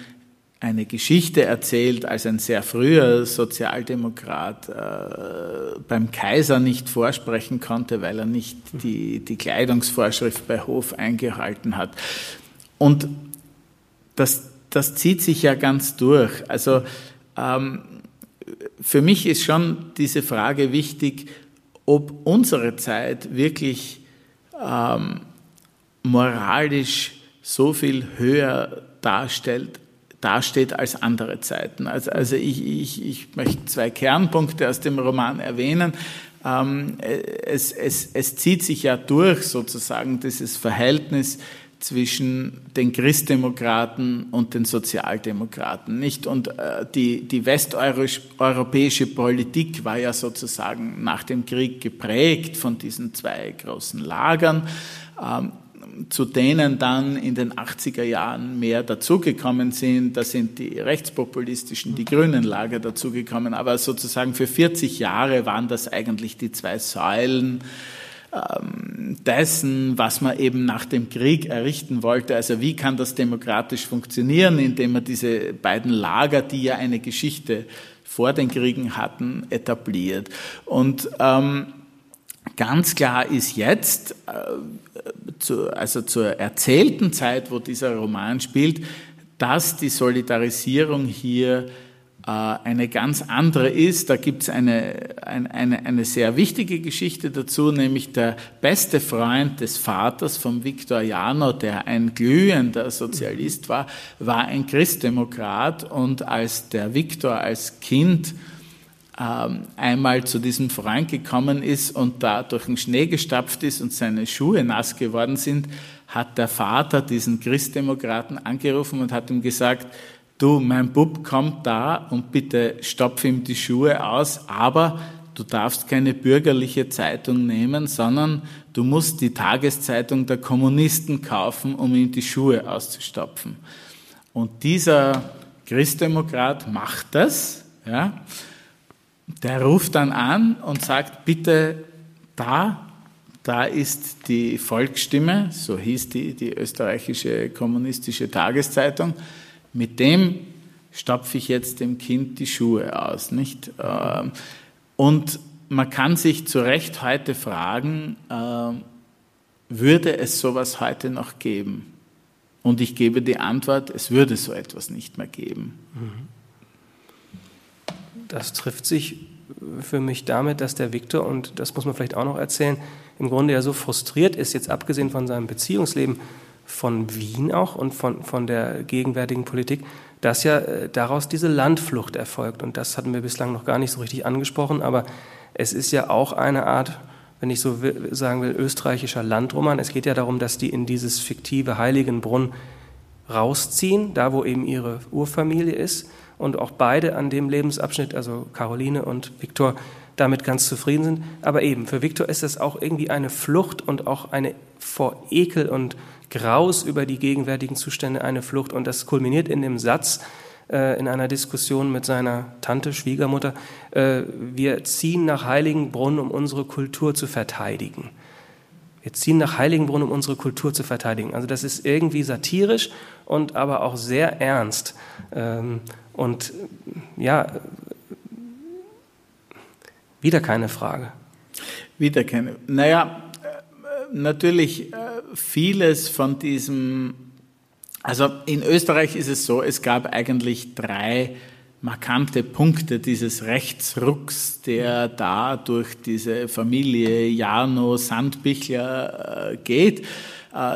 eine Geschichte erzählt, als ein sehr früher Sozialdemokrat äh, beim Kaiser nicht vorsprechen konnte, weil er nicht die, die Kleidungsvorschrift bei Hof eingehalten hat. Und das Das zieht sich ja ganz durch. Also ähm, für mich ist schon diese Frage wichtig, ob unsere Zeit wirklich ähm, moralisch so viel höher darstellt, dasteht als andere Zeiten. Also, also ich, ich, ich möchte zwei Kernpunkte aus dem Roman erwähnen. Ähm, es, es, es zieht sich ja durch sozusagen dieses Verhältnis zwischen den Christdemokraten und den Sozialdemokraten, nicht? Und äh, die, die westeuropäische Politik war ja sozusagen nach dem Krieg geprägt von diesen zwei großen Lagern, ähm, zu denen dann in den achtziger Jahren mehr dazugekommen sind. Da sind die rechtspopulistischen, die grünen Lager dazugekommen. Aber sozusagen für vierzig Jahre waren das eigentlich die zwei Säulen dessen, was man eben nach dem Krieg errichten wollte. Also wie kann das demokratisch funktionieren, indem man diese beiden Lager, die ja eine Geschichte vor den Kriegen hatten, etabliert. Und ähm, ganz klar ist jetzt, äh, zu, also zur erzählten Zeit, wo dieser Roman spielt, dass die Solidarisierung hier eine ganz andere ist. Da gibt es eine, eine, eine sehr wichtige Geschichte dazu, nämlich der beste Freund des Vaters von Victoriano, der ein glühender Sozialist war, war ein Christdemokrat, und als der Viktor als Kind ähm, einmal zu diesem Freund gekommen ist und da durch den Schnee gestapft ist und seine Schuhe nass geworden sind, hat der Vater diesen Christdemokraten angerufen und hat ihm gesagt, du, mein Bub kommt da und bitte stopf ihm die Schuhe aus, aber du darfst keine bürgerliche Zeitung nehmen, sondern du musst die Tageszeitung der Kommunisten kaufen, um ihm die Schuhe auszustopfen. Und dieser Christdemokrat macht das, ja, der ruft dann an und sagt, bitte da, da ist die Volksstimme, so hieß die, die österreichische kommunistische Tageszeitung, mit dem stapfe ich jetzt dem Kind die Schuhe aus, nicht? Und man kann sich zu Recht heute fragen, würde es sowas heute noch geben? Und ich gebe die Antwort, es würde so etwas nicht mehr geben. Das trifft sich für mich damit, dass der Viktor, und das muss man vielleicht auch noch erzählen, im Grunde ja so frustriert ist, jetzt abgesehen von seinem Beziehungsleben, von Wien auch und von, von der gegenwärtigen Politik, dass ja daraus diese Landflucht erfolgt. Und das hatten wir bislang noch gar nicht so richtig angesprochen, aber es ist ja auch eine Art, wenn ich so will, sagen will, österreichischer Landroman. Es geht ja darum, dass die in dieses fiktive Heiligenbrunn rausziehen, da wo eben ihre Urfamilie ist, und auch beide an dem Lebensabschnitt, also Caroline und Viktor, damit ganz zufrieden sind. Aber eben, für Viktor ist das auch irgendwie eine Flucht und auch eine vor Ekel und Graus über die gegenwärtigen Zustände eine Flucht. Und das kulminiert in dem Satz, äh, in einer Diskussion mit seiner Tante, Schwiegermutter, äh, wir ziehen nach Heiligenbrunn, um unsere Kultur zu verteidigen. Wir ziehen nach Heiligenbrunn, um unsere Kultur zu verteidigen. Also das ist irgendwie satirisch und aber auch sehr ernst. Ähm, und ja, wieder keine Frage. Wieder keine. Naja, natürlich vieles von diesem, also in Österreich ist es so, es gab eigentlich drei markante Punkte dieses Rechtsrucks, der da durch diese Familie Jarno-Sandbichler geht.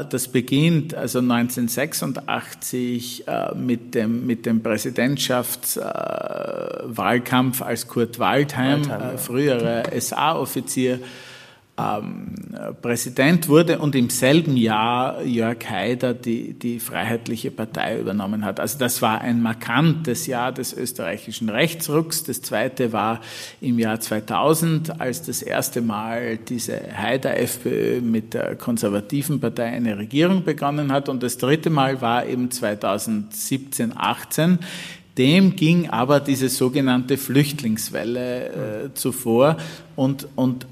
Das beginnt also neunzehnhundertsechsundachtzig mit dem, mit dem Präsidentschaftswahlkampf, als Kurt Waldheim, Waldheim ja. früherer S A-Offizier, ähm, Präsident wurde und im selben Jahr Jörg Haider die, die Freiheitliche Partei übernommen hat. Also das war ein markantes Jahr des österreichischen Rechtsrucks. Das zweite war im Jahr zweitausend, als das erste Mal diese Haider-FPÖ mit der konservativen Partei eine Regierung begonnen hat. Und das dritte Mal war eben zweitausendsiebzehn, achtzehn. Dem ging aber diese sogenannte Flüchtlingswelle äh, zuvor und, und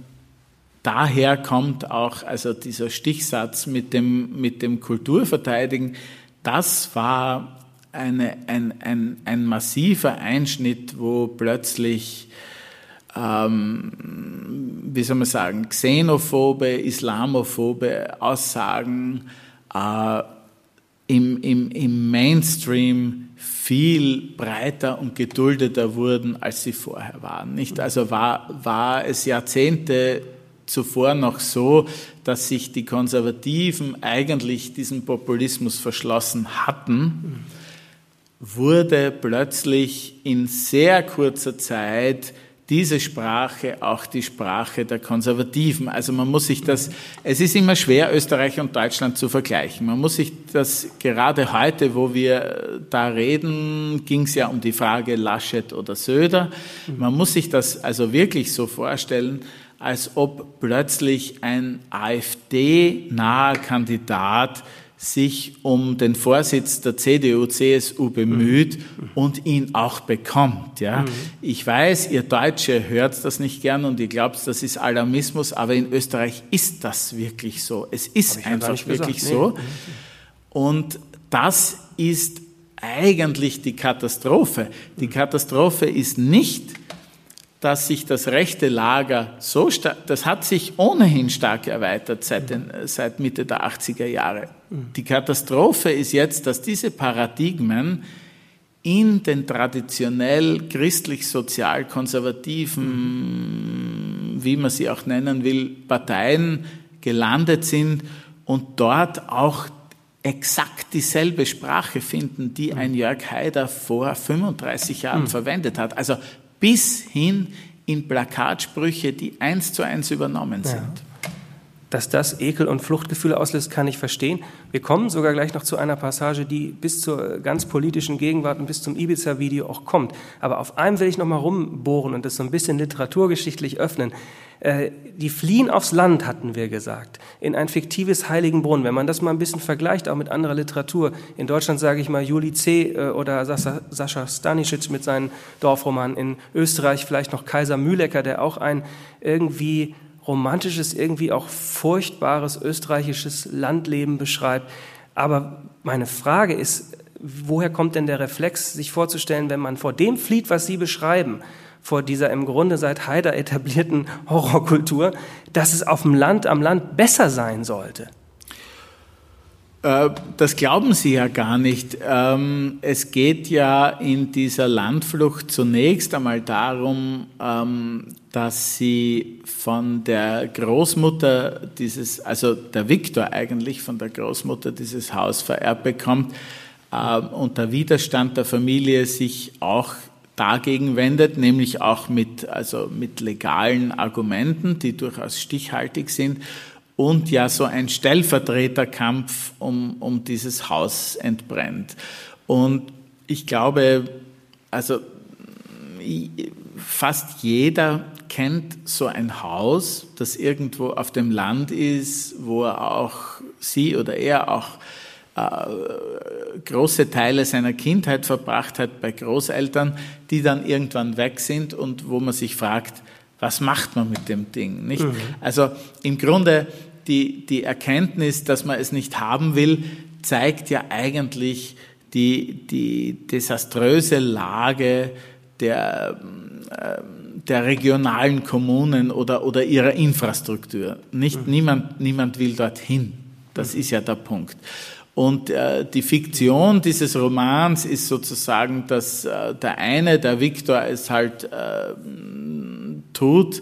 daher kommt auch also dieser Stichsatz mit dem, mit dem Kulturverteidigen. Das war eine, ein, ein, ein massiver Einschnitt, wo plötzlich, ähm, wie soll man sagen, xenophobe, islamophobe Aussagen äh, im, im, im Mainstream viel breiter und geduldeter wurden, als sie vorher waren. Nicht? Also war, war es Jahrzehnte zuvor noch so, dass sich die Konservativen eigentlich diesem Populismus verschlossen hatten, wurde plötzlich in sehr kurzer Zeit diese Sprache auch die Sprache der Konservativen. Also man muss sich das, es ist immer schwer, Österreich und Deutschland zu vergleichen. Man muss sich das, gerade heute, wo wir da reden, ging es ja um die Frage Laschet oder Söder. Man muss sich das also wirklich so vorstellen, als ob plötzlich ein AfD-naher Kandidat sich um den Vorsitz der C D U, C S U bemüht mhm. und ihn auch bekommt. Ja? Mhm. Ich weiß, ihr Deutsche hört das nicht gern und ihr glaubt, das ist Alarmismus, aber in Österreich ist das wirklich so. Es ist einfach wirklich gesagt, so. Nee. Und das ist eigentlich die Katastrophe. Die Katastrophe ist nicht, dass sich das rechte Lager so stark, das hat sich ohnehin stark erweitert seit, den, seit Mitte der achtziger Jahre. Die Katastrophe ist jetzt, dass diese Paradigmen in den traditionell christlich-sozial-konservativen, wie man sie auch nennen will, Parteien gelandet sind und dort auch exakt dieselbe Sprache finden, die ein Jörg Haider vor fünfunddreißig Jahren verwendet hat. Also bis hin in Plakatsprüche, die eins zu eins übernommen sind. Ja. Dass das Ekel- und Fluchtgefühle auslöst, kann ich verstehen. Wir kommen sogar gleich noch zu einer Passage, die bis zur ganz politischen Gegenwart und bis zum Ibiza-Video auch kommt. Aber auf einem will ich noch mal rumbohren und das so ein bisschen literaturgeschichtlich öffnen. Äh, die fliehen aufs Land, hatten wir gesagt, in ein fiktives Heiligenbrunn. Wenn man das mal ein bisschen vergleicht, auch mit anderer Literatur, in Deutschland sage ich mal Juli C. äh, oder Sasa, Sascha Stanisic mit seinen Dorfromanen, in Österreich vielleicht noch Kaiser Mühlecker, der auch ein irgendwie romantisches, irgendwie auch furchtbares österreichisches Landleben beschreibt. Aber meine Frage ist, woher kommt denn der Reflex, sich vorzustellen, wenn man vor dem flieht, was Sie beschreiben, vor dieser im Grunde seit Haider etablierten Horrorkultur, dass es auf dem Land, am Land besser sein sollte? Das glauben Sie ja gar nicht. Es geht ja in dieser Landflucht zunächst einmal darum, dass Sie von der Großmutter dieses, also der Viktor eigentlich von der Großmutter dieses Haus vererbt bekommt und der Widerstand der Familie sich auch dagegen wendet, nämlich auch mit, also mit legalen Argumenten, die durchaus stichhaltig sind. Und ja, so ein Stellvertreterkampf um, um dieses Haus entbrennt. Und ich glaube, also fast jeder kennt so ein Haus, das irgendwo auf dem Land ist, wo er auch, sie oder er auch äh, große Teile seiner Kindheit verbracht hat bei Großeltern, die dann irgendwann weg sind und wo man sich fragt, was macht man mit dem Ding? Nicht? Mhm. Also im Grunde die, die Erkenntnis, dass man es nicht haben will, zeigt ja eigentlich die, die desaströse Lage der, der regionalen Kommunen oder, oder ihrer Infrastruktur. Nicht? Mhm. Niemand, niemand will dorthin. Das mhm. ist ja der Punkt. Und äh, die Fiktion dieses Romans ist sozusagen, dass äh, der eine, der Viktor, es halt äh, tut,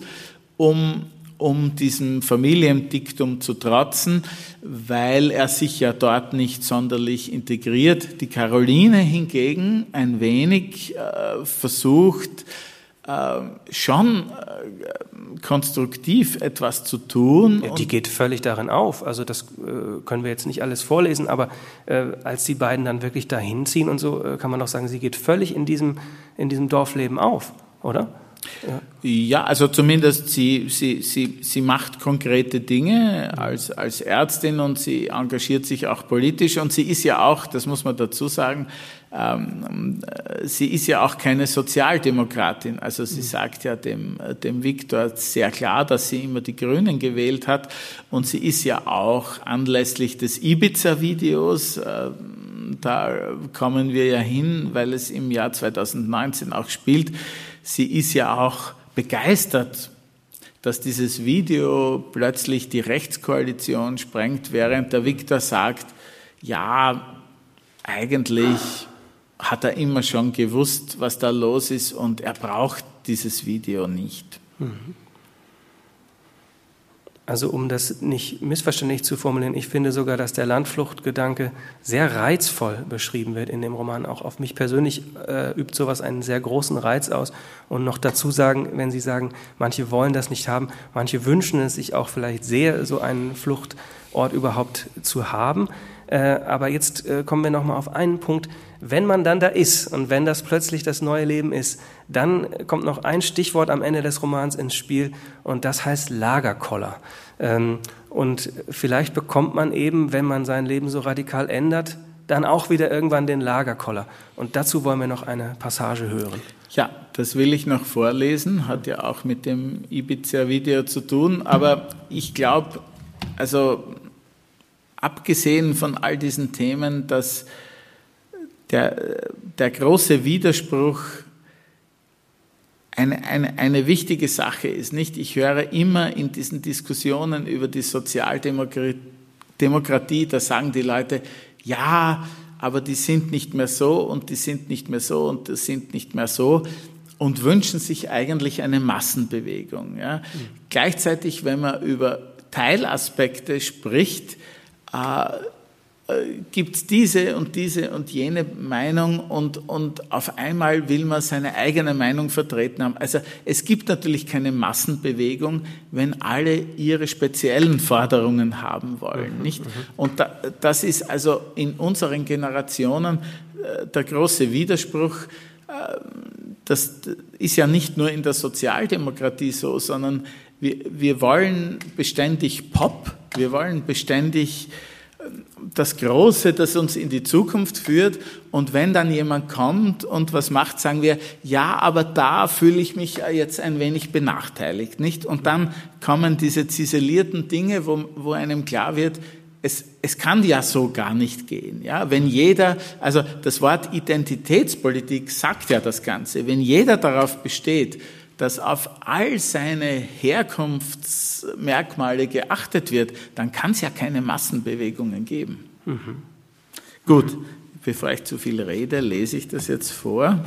um, um diesem Familiendiktum zu trotzen, weil er sich ja dort nicht sonderlich integriert. Die Caroline hingegen ein wenig äh, versucht, äh, schon äh, konstruktiv etwas zu tun. Ja, die geht völlig darin auf. Also das äh, können wir jetzt nicht alles vorlesen, aber äh, als die beiden dann wirklich dahin ziehen und so, äh, kann man doch sagen, sie geht völlig in diesem, in diesem Dorfleben auf, oder? Ja. Ja, also zumindest sie, sie, sie, sie macht konkrete Dinge als, als Ärztin und sie engagiert sich auch politisch und sie ist ja auch, das muss man dazu sagen, ähm, sie ist ja auch keine Sozialdemokratin. Also sie mhm. sagt ja dem, dem Viktor sehr klar, dass sie immer die Grünen gewählt hat und sie ist ja auch anlässlich des Ibiza-Videos, äh, da kommen wir ja hin, weil es im Jahr zweitausendneunzehn auch spielt. Sie ist ja auch begeistert, dass dieses Video plötzlich die Rechtskoalition sprengt, während der Viktor sagt, ja, eigentlich hat er immer schon gewusst, was da los ist und er braucht dieses Video nicht. Mhm. Also um das nicht missverständlich zu formulieren, ich finde sogar, dass der Landfluchtgedanke sehr reizvoll beschrieben wird in dem Roman. Auch auf mich persönlich äh, übt sowas einen sehr großen Reiz aus. Und noch dazu sagen, wenn Sie sagen, manche wollen das nicht haben, manche wünschen es sich auch vielleicht sehr, so einen Fluchtort überhaupt zu haben. Äh, aber jetzt äh, kommen wir nochmal auf einen Punkt. Wenn man dann da ist und wenn das plötzlich das neue Leben ist, dann kommt noch ein Stichwort am Ende des Romans ins Spiel und das heißt Lagerkoller. Ähm, und vielleicht bekommt man eben, wenn man sein Leben so radikal ändert, dann auch wieder irgendwann den Lagerkoller. Und dazu wollen wir noch eine Passage hören. Ja, das will ich noch vorlesen, hat ja auch mit dem Ibiza-Video zu tun, aber ich glaube, also abgesehen von all diesen Themen, dass Der, der große Widerspruch eine, eine, eine wichtige Sache ist, nicht? Ich höre immer in diesen Diskussionen über die Sozialdemokratie, da sagen die Leute, ja, aber die sind nicht mehr so und die sind nicht mehr so und die sind nicht mehr so und wünschen sich eigentlich eine Massenbewegung. Ja? Mhm. Gleichzeitig, wenn man über Teilaspekte spricht, äh, gibt es diese und diese und jene Meinung und, und auf einmal will man seine eigene Meinung vertreten haben. Also es gibt natürlich keine Massenbewegung, wenn alle ihre speziellen Forderungen haben wollen, nicht? Und da, das ist also in unseren Generationen äh, der große Widerspruch. Äh, das ist ja nicht nur in der Sozialdemokratie so, sondern wir, wir wollen beständig Pop, wir wollen beständig das Große, das uns in die Zukunft führt. Und wenn dann jemand kommt und was macht, sagen wir, ja, aber da fühle ich mich jetzt ein wenig benachteiligt, nicht? Und dann kommen diese ziselierten Dinge, wo, wo einem klar wird, Es, es kann ja so gar nicht gehen, ja. Wenn jeder, also das Wort Identitätspolitik sagt ja das Ganze, wenn jeder darauf besteht, dass auf all seine Herkunftsmerkmale geachtet wird, dann kann es ja keine Massenbewegungen geben. Mhm. Gut, bevor ich zu viel rede, lese ich das jetzt vor.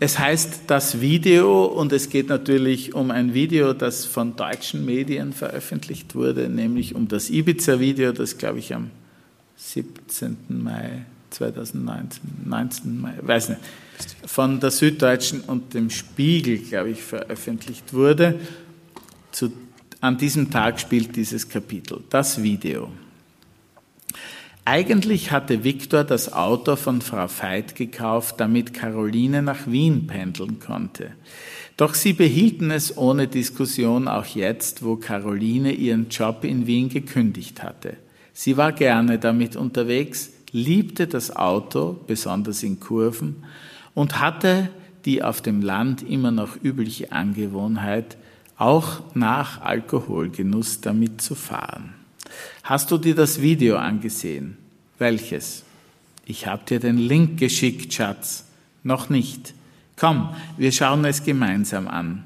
Es heißt das Video und es geht natürlich um ein Video, das von deutschen Medien veröffentlicht wurde, nämlich um das Ibiza-Video, das glaube ich am siebzehnten Mai zweitausendneunzehn, neunzehnten Mai, weiß nicht, von der Süddeutschen und dem Spiegel, glaube ich, veröffentlicht wurde. Zu, an diesem Tag spielt dieses Kapitel, das Video. Eigentlich hatte Viktor das Auto von Frau Veit gekauft, damit Caroline nach Wien pendeln konnte. Doch sie behielten es ohne Diskussion auch jetzt, wo Caroline ihren Job in Wien gekündigt hatte. Sie war gerne damit unterwegs, liebte das Auto, besonders in Kurven, und hatte die auf dem Land immer noch übliche Angewohnheit, auch nach Alkoholgenuss damit zu fahren. Hast du dir das Video angesehen? Welches? Ich habe dir den Link geschickt, Schatz. Noch nicht. Komm, wir schauen es gemeinsam an.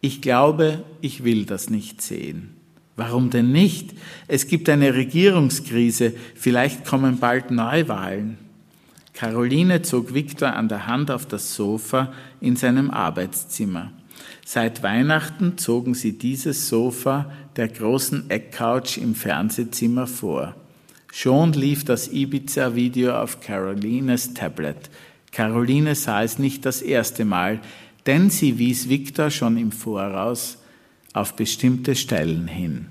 Ich glaube, ich will das nicht sehen. Warum denn nicht? Es gibt eine Regierungskrise. Vielleicht kommen bald Neuwahlen. Caroline zog Viktor an der Hand auf das Sofa in seinem Arbeitszimmer. Seit Weihnachten zogen sie dieses Sofa der großen Eckcouch im Fernsehzimmer vor. Schon lief das Ibiza-Video auf Carolines Tablet. Caroline sah es nicht das erste Mal, denn sie wies Viktor schon im Voraus auf bestimmte Stellen hin.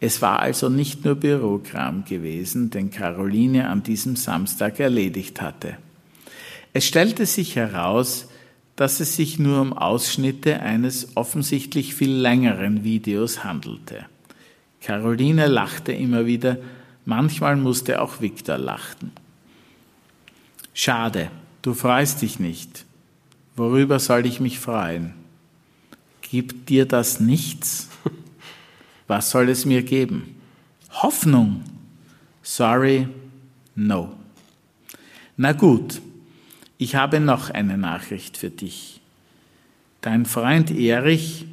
Es war also nicht nur Bürokram gewesen, den Caroline an diesem Samstag erledigt hatte. Es stellte sich heraus, dass es sich nur um Ausschnitte eines offensichtlich viel längeren Videos handelte. Caroline lachte immer wieder, manchmal musste auch Viktor lachen. Schade, du freust dich nicht. Worüber soll ich mich freuen? Gibt dir das nichts? Was soll es mir geben? Hoffnung. Sorry, no. Na gut. Ich habe noch eine Nachricht für dich. Dein Freund Erich,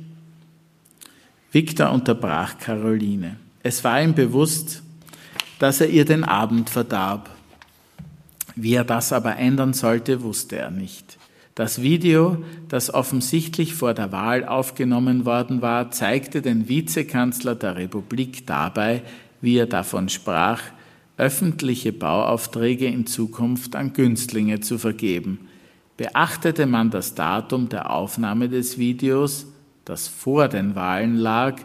Viktor unterbrach Caroline. Es war ihm bewusst, dass er ihr den Abend verdarb. Wie er das aber ändern sollte, wusste er nicht. Das Video, das offensichtlich vor der Wahl aufgenommen worden war, zeigte den Vizekanzler der Republik dabei, wie er davon sprach, öffentliche Bauaufträge in Zukunft an Günstlinge zu vergeben. Beachtete man das Datum der Aufnahme des Videos, das vor den Wahlen lag,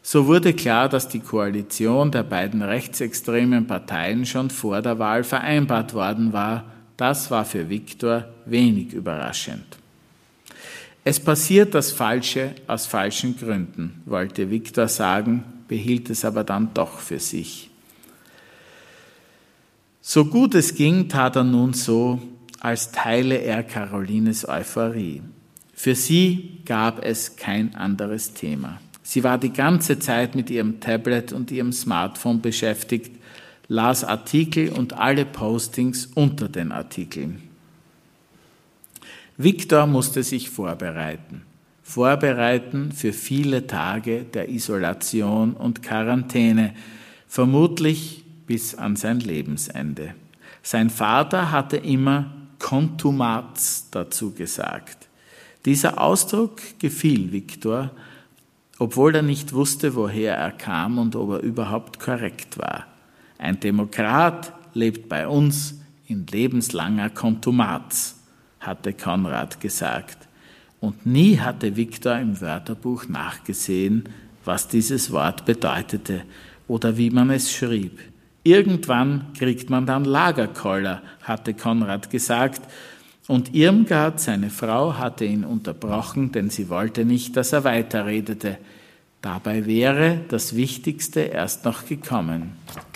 so wurde klar, dass die Koalition der beiden rechtsextremen Parteien schon vor der Wahl vereinbart worden war. Das war für Viktor wenig überraschend. Es passiert das Falsche aus falschen Gründen, wollte Viktor sagen, behielt es aber dann doch für sich. So gut es ging, tat er nun so, als teile er Carolines Euphorie. Für sie gab es kein anderes Thema. Sie war die ganze Zeit mit ihrem Tablet und ihrem Smartphone beschäftigt, las Artikel und alle Postings unter den Artikeln. Viktor musste sich vorbereiten. Vorbereiten für viele Tage der Isolation und Quarantäne, vermutlich bis an sein Lebensende. Sein Vater hatte immer Kontumaz dazu gesagt. Dieser Ausdruck gefiel Viktor, obwohl er nicht wusste, woher er kam und ob er überhaupt korrekt war. Ein Demokrat lebt bei uns in lebenslanger Kontumaz, hatte Konrad gesagt. Und nie hatte Viktor im Wörterbuch nachgesehen, was dieses Wort bedeutete oder wie man es schrieb. Irgendwann kriegt man dann Lagerkoller, hatte Konrad gesagt, und Irmgard, seine Frau, hatte ihn unterbrochen, denn sie wollte nicht, dass er weiterredete. Dabei wäre das Wichtigste erst noch gekommen.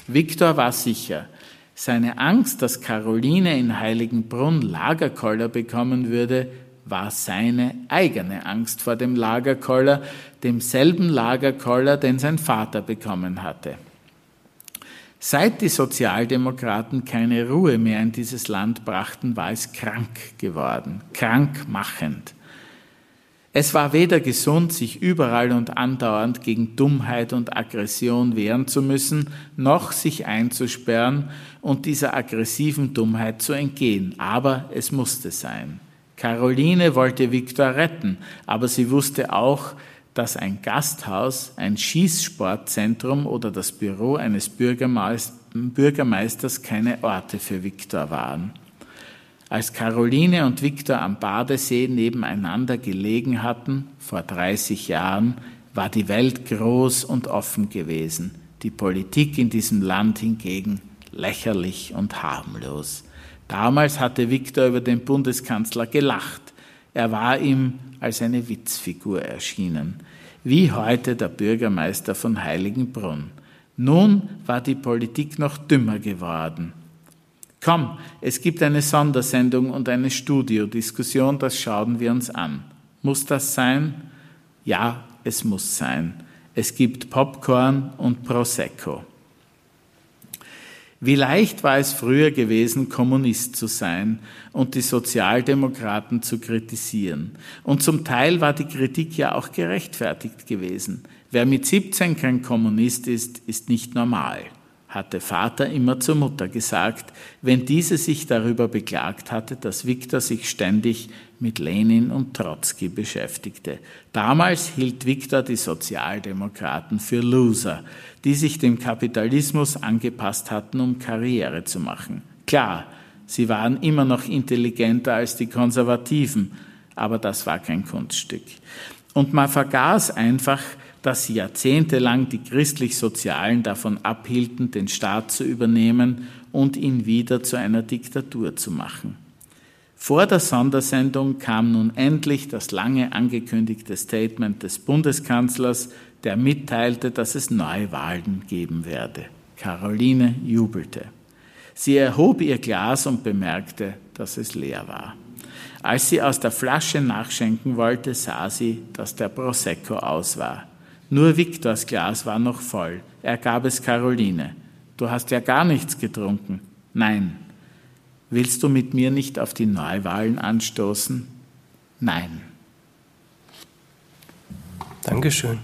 Viktor war sicher, seine Angst, dass Caroline in Heiligenbrunn Lagerkoller bekommen würde, war seine eigene Angst vor dem Lagerkoller, demselben Lagerkoller, den sein Vater bekommen hatte. Seit die Sozialdemokraten keine Ruhe mehr in dieses Land brachten, war es krank geworden, krankmachend. Es war weder gesund, sich überall und andauernd gegen Dummheit und Aggression wehren zu müssen, noch sich einzusperren und dieser aggressiven Dummheit zu entgehen. Aber es musste sein. Caroline wollte Viktor retten, aber sie wusste auch, dass ein Gasthaus, ein Schießsportzentrum oder das Büro eines Bürgermeisters keine Orte für Viktor waren. Als Caroline und Viktor am Badesee nebeneinander gelegen hatten, vor dreißig Jahren, war die Welt groß und offen gewesen, die Politik in diesem Land hingegen lächerlich und harmlos. Damals hatte Viktor über den Bundeskanzler gelacht. Er war ihm als eine Witzfigur erschienen, wie heute der Bürgermeister von Heiligenbrunn. Nun war die Politik noch dümmer geworden. Komm, es gibt eine Sondersendung und eine Studiodiskussion, das schauen wir uns an. Muss das sein? Ja, es muss sein. Es gibt Popcorn und Prosecco. Wie leicht war es früher gewesen, Kommunist zu sein und die Sozialdemokraten zu kritisieren. Und zum Teil war die Kritik ja auch gerechtfertigt gewesen. Wer mit siebzehn kein Kommunist ist, ist nicht normal, hatte Vater immer zur Mutter gesagt, wenn diese sich darüber beklagt hatte, dass Viktor sich ständig mit Lenin und Trotzki beschäftigte. Damals hielt Viktor die Sozialdemokraten für Loser, die sich dem Kapitalismus angepasst hatten, um Karriere zu machen. Klar, sie waren immer noch intelligenter als die Konservativen, aber das war kein Kunststück. Und man vergaß einfach, dass sie jahrzehntelang die Christlich-Sozialen davon abhielten, den Staat zu übernehmen und ihn wieder zu einer Diktatur zu machen. Vor der Sondersendung kam nun endlich das lange angekündigte Statement des Bundeskanzlers, der mitteilte, dass es Neuwahlen geben werde. Caroline jubelte. Sie erhob ihr Glas und bemerkte, dass es leer war. Als sie aus der Flasche nachschenken wollte, sah sie, dass der Prosecco aus war. Nur Viktors Glas war noch voll. Er gab es Caroline. Du hast ja gar nichts getrunken. Nein. Willst du mit mir nicht auf die Neuwahlen anstoßen? Nein. Dankeschön.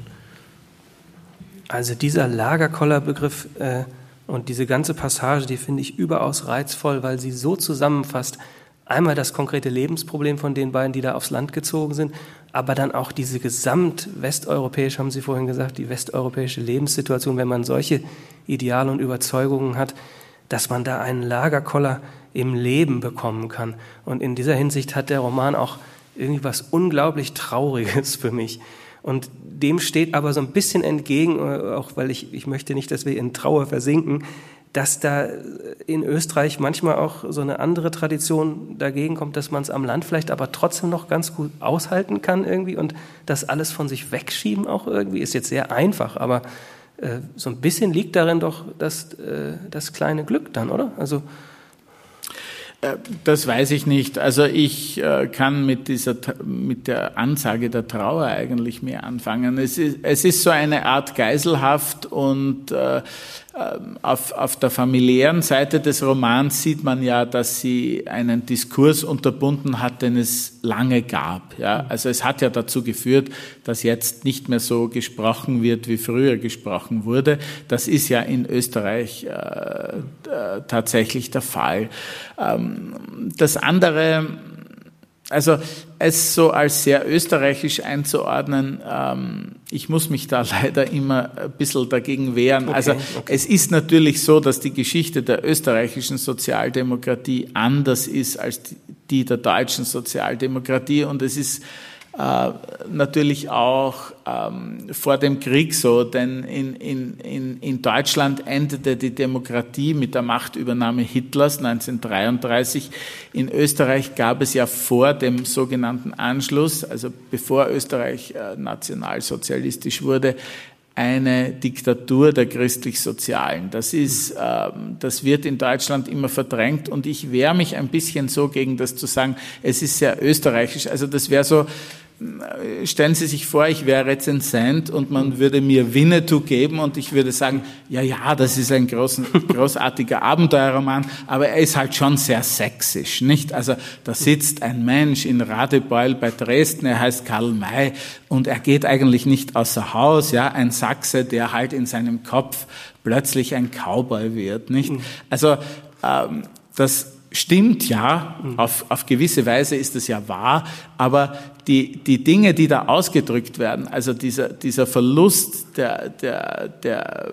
Also dieser Lagerkoller-Begriff äh, und diese ganze Passage, die finde ich überaus reizvoll, weil sie so zusammenfasst, einmal das konkrete Lebensproblem von den beiden, die da aufs Land gezogen sind, aber dann auch diese gesamt-westeuropäische, haben Sie vorhin gesagt, die westeuropäische Lebenssituation, wenn man solche Ideale und Überzeugungen hat, dass man da einen Lagerkoller im Leben bekommen kann. Und in dieser Hinsicht hat der Roman auch irgendwie was unglaublich Trauriges für mich. Und dem steht aber so ein bisschen entgegen, auch weil ich, ich möchte nicht, dass wir in Trauer versinken, dass da in Österreich manchmal auch so eine andere Tradition dagegen kommt, dass man es am Land vielleicht aber trotzdem noch ganz gut aushalten kann irgendwie und das alles von sich wegschieben auch irgendwie, ist jetzt sehr einfach, aber äh, so ein bisschen liegt darin doch das, äh, das kleine Glück dann, oder? Also äh, das weiß ich nicht. Also ich äh, kann mit dieser mit der Ansage der Trauer eigentlich mehr anfangen. Es ist, es ist so eine Art Geiselhaft und äh, Auf, auf der familiären Seite des Romans sieht man ja, dass sie einen Diskurs unterbunden hat, den es lange gab. Ja? Also es hat ja dazu geführt, dass jetzt nicht mehr so gesprochen wird, wie früher gesprochen wurde. Das ist ja in Österreich äh, äh, tatsächlich der Fall. Ähm, das andere, also es so als sehr österreichisch einzuordnen, ähm, ich muss mich da leider immer ein bisschen dagegen wehren. Okay, also okay. Es ist natürlich so, dass die Geschichte der österreichischen Sozialdemokratie anders ist als die der deutschen Sozialdemokratie. Und es ist äh, natürlich auch ähm, vor dem Krieg so, denn in, in, in, in Deutschland endete die Demokratie mit der Machtübernahme Hitlers neunzehnhundertdreiunddreißig. In Österreich gab es ja vor dem sogenannten Anschluss, also bevor Österreich äh, nationalsozialistisch wurde, eine Diktatur der Christlich-Sozialen. Das ist, ähm, das wird in Deutschland immer verdrängt, und ich wehre mich ein bisschen so gegen das zu sagen, es ist sehr österreichisch. Also das wäre so, stellen Sie sich vor, ich wäre Rezensent und man würde mir Winnetou geben und ich würde sagen, ja, ja, das ist ein großen, großartiger Abenteuerroman, aber er ist halt schon sehr sächsisch, nicht? Also da sitzt ein Mensch in Radebeul bei Dresden, er heißt Karl May und er geht eigentlich nicht außer Haus, ja, ein Sachse, der halt in seinem Kopf plötzlich ein Cowboy wird, nicht? Also ähm, das stimmt ja, auf, auf gewisse Weise ist es ja wahr, aber die, die Dinge, die da ausgedrückt werden, also dieser, dieser Verlust der, der, der,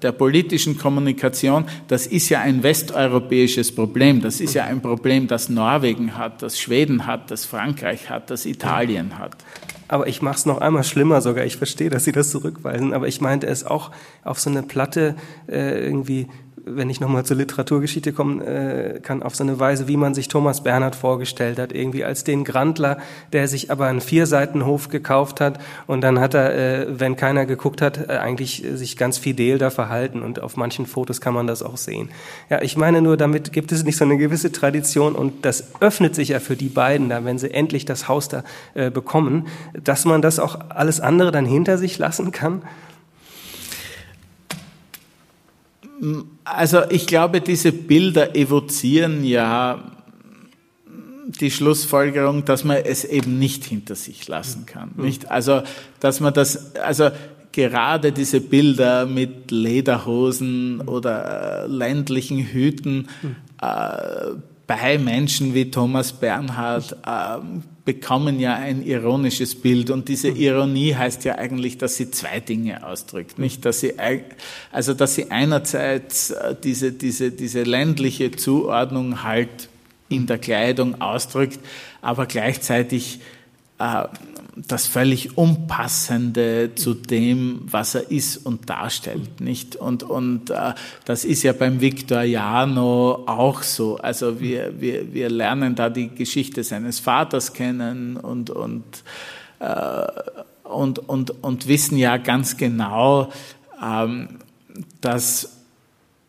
der politischen Kommunikation, das ist ja ein westeuropäisches Problem, das ist ja ein Problem, das Norwegen hat, das Schweden hat, das Frankreich hat, das Italien hat. Aber ich mache es noch einmal schlimmer sogar. Ich verstehe, dass Sie das zurückweisen, aber ich meinte es auch auf so eine Platte äh, irgendwie, wenn ich nochmal zur Literaturgeschichte kommen äh, kann, auf so eine Weise, wie man sich Thomas Bernhard vorgestellt hat, irgendwie als den Grandler, der sich aber einen Vierseitenhof gekauft hat und dann hat er, äh, wenn keiner geguckt hat, äh, eigentlich äh, sich ganz fidel da verhalten, und auf manchen Fotos kann man das auch sehen. Ja, ich meine nur, damit gibt es nicht so eine gewisse Tradition, und das öffnet sich ja für die beiden da, wenn sie endlich das Haus da äh, bekommen, dass man das auch alles andere dann hinter sich lassen kann. Also ich glaube, diese Bilder evozieren ja die Schlussfolgerung, dass man es eben nicht hinter sich lassen kann, nicht? Also, dass man das, also gerade diese Bilder mit Lederhosen oder ländlichen Hüten äh, bei Menschen wie Thomas Bernhard äh, bekommen ja ein ironisches Bild, und diese Ironie heißt ja eigentlich, dass sie zwei Dinge ausdrückt, nicht, dass sie also dass sie einerseits diese diese diese ländliche Zuordnung halt in der Kleidung ausdrückt, aber gleichzeitig äh, das völlig Unpassende zu dem, was er ist und darstellt, nicht? Und und äh, das ist ja beim Victoriano auch so. Also wir wir wir lernen da die Geschichte seines Vaters kennen und und äh, und und und wissen ja ganz genau, ähm, dass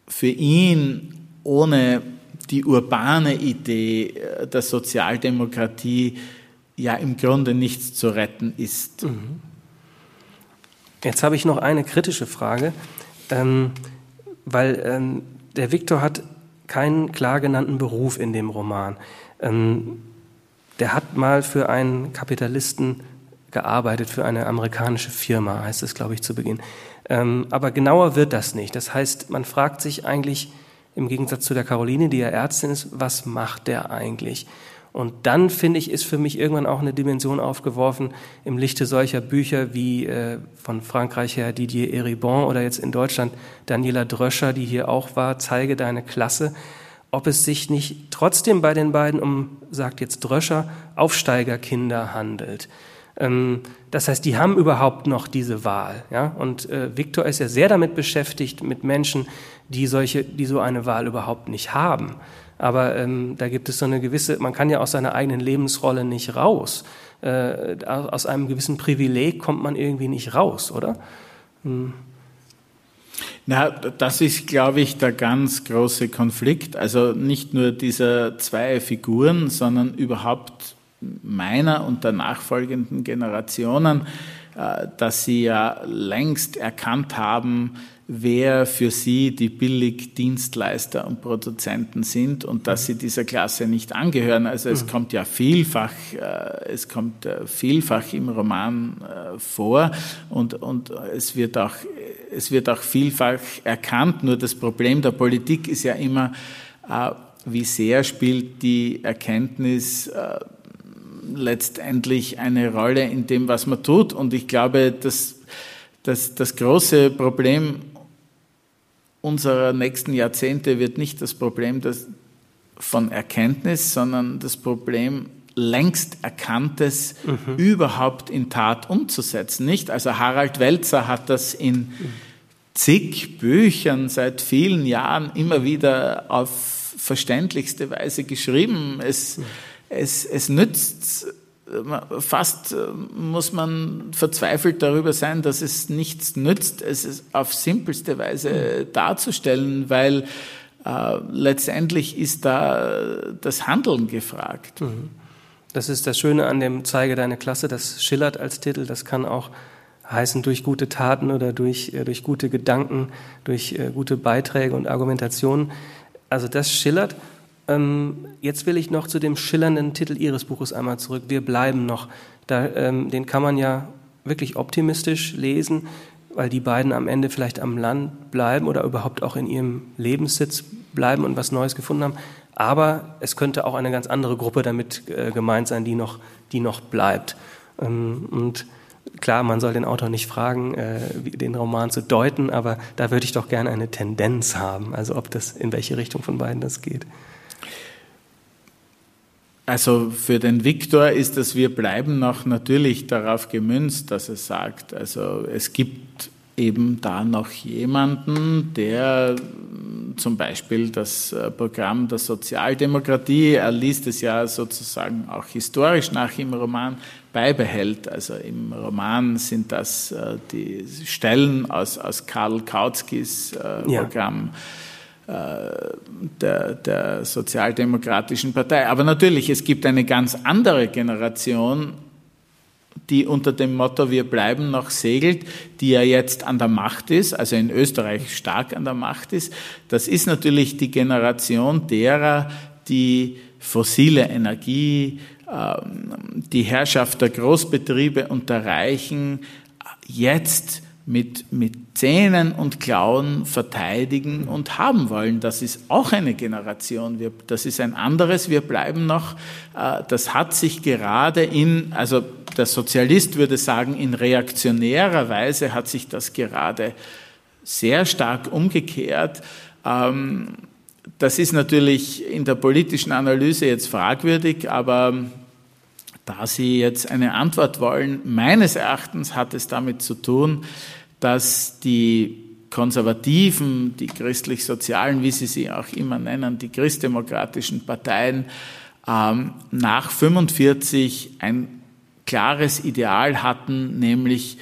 für ihn ohne die urbane Idee der Sozialdemokratie ja im Grunde nichts zu retten ist. Jetzt habe ich noch eine kritische Frage, ähm, weil ähm, der Viktor hat keinen klar genannten Beruf in dem Roman. Ähm, der hat mal für einen Kapitalisten gearbeitet, für eine amerikanische Firma, heißt es, glaube ich, zu Beginn. Ähm, aber genauer wird das nicht. Das heißt, man fragt sich eigentlich, im Gegensatz zu der Caroline, die ja Ärztin ist, was macht der eigentlich? Und dann, finde ich, ist für mich irgendwann auch eine Dimension aufgeworfen im Lichte solcher Bücher wie äh, von Frankreich her Didier Eribon oder jetzt in Deutschland Daniela Dröscher, die hier auch war, Zeige deine Klasse, ob es sich nicht trotzdem bei den beiden um, sagt jetzt Dröscher, Aufsteigerkinder handelt. Ähm, das heißt, die haben überhaupt noch diese Wahl. Ja? Und äh, Viktor ist ja sehr damit beschäftigt, mit Menschen, die solche, die so eine Wahl überhaupt nicht haben. Aber ähm, da gibt es so eine gewisse, man kann ja aus seiner eigenen Lebensrolle nicht raus. Äh, aus einem gewissen Privileg kommt man irgendwie nicht raus, oder? Hm. Na, das ist, glaube ich, der ganz große Konflikt. Also nicht nur dieser zwei Figuren, sondern überhaupt meiner und der nachfolgenden Generationen, äh, dass sie ja längst erkannt haben, wer für sie die Billigdienstleister und Produzenten sind und dass sie dieser Klasse nicht angehören. Also es kommt ja vielfach, äh, es kommt äh, vielfach im Roman äh, vor und, und es wird auch, es wird auch vielfach erkannt. Nur das Problem der Politik ist ja immer, äh, wie sehr spielt die Erkenntnis äh, letztendlich eine Rolle in dem, was man tut. Und ich glaube, dass das, das große Problem unserer nächsten Jahrzehnte wird nicht das Problem des, von Erkenntnis, sondern das Problem, längst Erkanntes mhm. überhaupt in Tat umzusetzen. Nicht? Also Harald Welzer hat das in zig Büchern seit vielen Jahren immer wieder auf verständlichste Weise geschrieben. Es, mhm. es, es nützt fast muss man verzweifelt darüber sein, dass es nichts nützt, es auf simpelste Weise darzustellen, weil äh, letztendlich ist da das Handeln gefragt. Das ist das Schöne an dem Zeige deine Klasse, das schillert als Titel, das kann auch heißen durch gute Taten oder durch, durch gute Gedanken, durch äh, gute Beiträge und Argumentationen. Also das schillert. Jetzt will ich noch zu dem schillernden Titel Ihres Buches einmal zurück. Wir bleiben noch. Da, ähm, den kann man ja wirklich optimistisch lesen, weil die beiden am Ende vielleicht am Land bleiben oder überhaupt auch in ihrem Lebenssitz bleiben und was Neues gefunden haben. Aber es könnte auch eine ganz andere Gruppe damit äh, gemeint sein, die noch, die noch bleibt. Ähm, und klar, man soll den Autor nicht fragen, äh, den Roman zu deuten, aber da würde ich doch gerne eine Tendenz haben, also ob das in welche Richtung von beiden das geht. Also für den Viktor ist das Wir bleiben noch natürlich darauf gemünzt, dass er sagt, also es gibt eben da noch jemanden, der zum Beispiel das Programm der Sozialdemokratie, er liest es ja sozusagen auch historisch nach im Roman, beibehält. Also im Roman sind das die Stellen aus, aus Karl Kautskys Programm. Ja. Der, der Sozialdemokratischen Partei. Aber natürlich, es gibt eine ganz andere Generation, die unter dem Motto Wir bleiben noch segelt, die ja jetzt an der Macht ist, also in Österreich stark an der Macht ist. Das ist natürlich die Generation derer, die fossile Energie, die Herrschaft der Großbetriebe und der Reichen jetzt mit, mit Zähnen und Klauen verteidigen und haben wollen. Das ist auch eine Generation. Wir, das ist ein anderes. Wir bleiben noch. Das hat sich gerade in, also der Sozialist würde sagen, in reaktionärer Weise hat sich das gerade sehr stark umgekehrt. Das ist natürlich in der politischen Analyse jetzt fragwürdig, aber da Sie jetzt eine Antwort wollen, meines Erachtens hat es damit zu tun, dass die Konservativen, die christlich-sozialen, wie Sie sie auch immer nennen, die christdemokratischen Parteien ähm, nach neunzehnhundertfünfundvierzig ein klares Ideal hatten, nämlich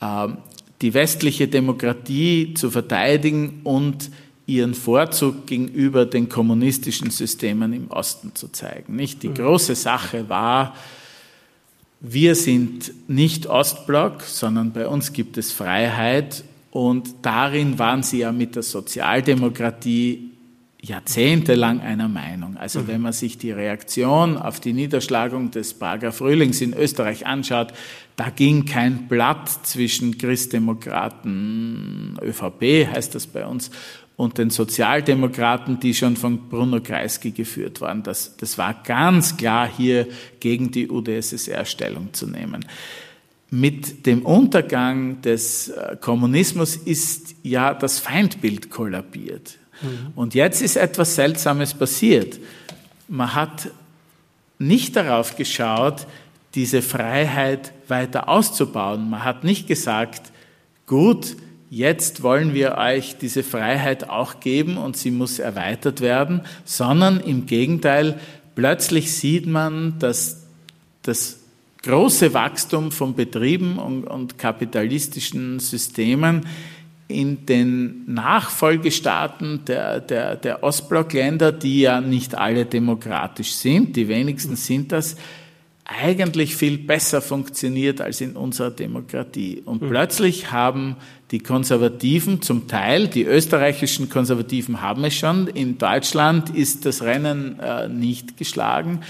ähm, die westliche Demokratie zu verteidigen und ihren Vorzug gegenüber den kommunistischen Systemen im Osten zu zeigen. Nicht? Die große Sache war, wir sind nicht Ostblock, sondern bei uns gibt es Freiheit, und darin waren sie ja mit der Sozialdemokratie jahrzehntelang einer Meinung. Also mhm. wenn man sich die Reaktion auf die Niederschlagung des Prager Frühlings in Österreich anschaut, da ging kein Blatt zwischen Christdemokraten, ÖVP heißt das bei uns, und den Sozialdemokraten, die schon von Bruno Kreisky geführt waren. Das, das war ganz klar, hier gegen die U d S S R Stellung zu nehmen. Mit dem Untergang des Kommunismus ist ja das Feindbild kollabiert. Mhm. Und jetzt ist etwas Seltsames passiert. Man hat nicht darauf geschaut, diese Freiheit weiter auszubauen. Man hat nicht gesagt, gut, jetzt wollen wir euch diese Freiheit auch geben und sie muss erweitert werden, sondern im Gegenteil, plötzlich sieht man, dass das große Wachstum von Betrieben und, und kapitalistischen Systemen in den Nachfolgestaaten der, der, der Ostblockländer, die ja nicht alle demokratisch sind, die wenigsten sind das, eigentlich viel besser funktioniert als in unserer Demokratie. Und mhm. plötzlich haben die Konservativen zum Teil, die österreichischen Konservativen haben es schon, in Deutschland ist das Rennen äh, nicht geschlagen,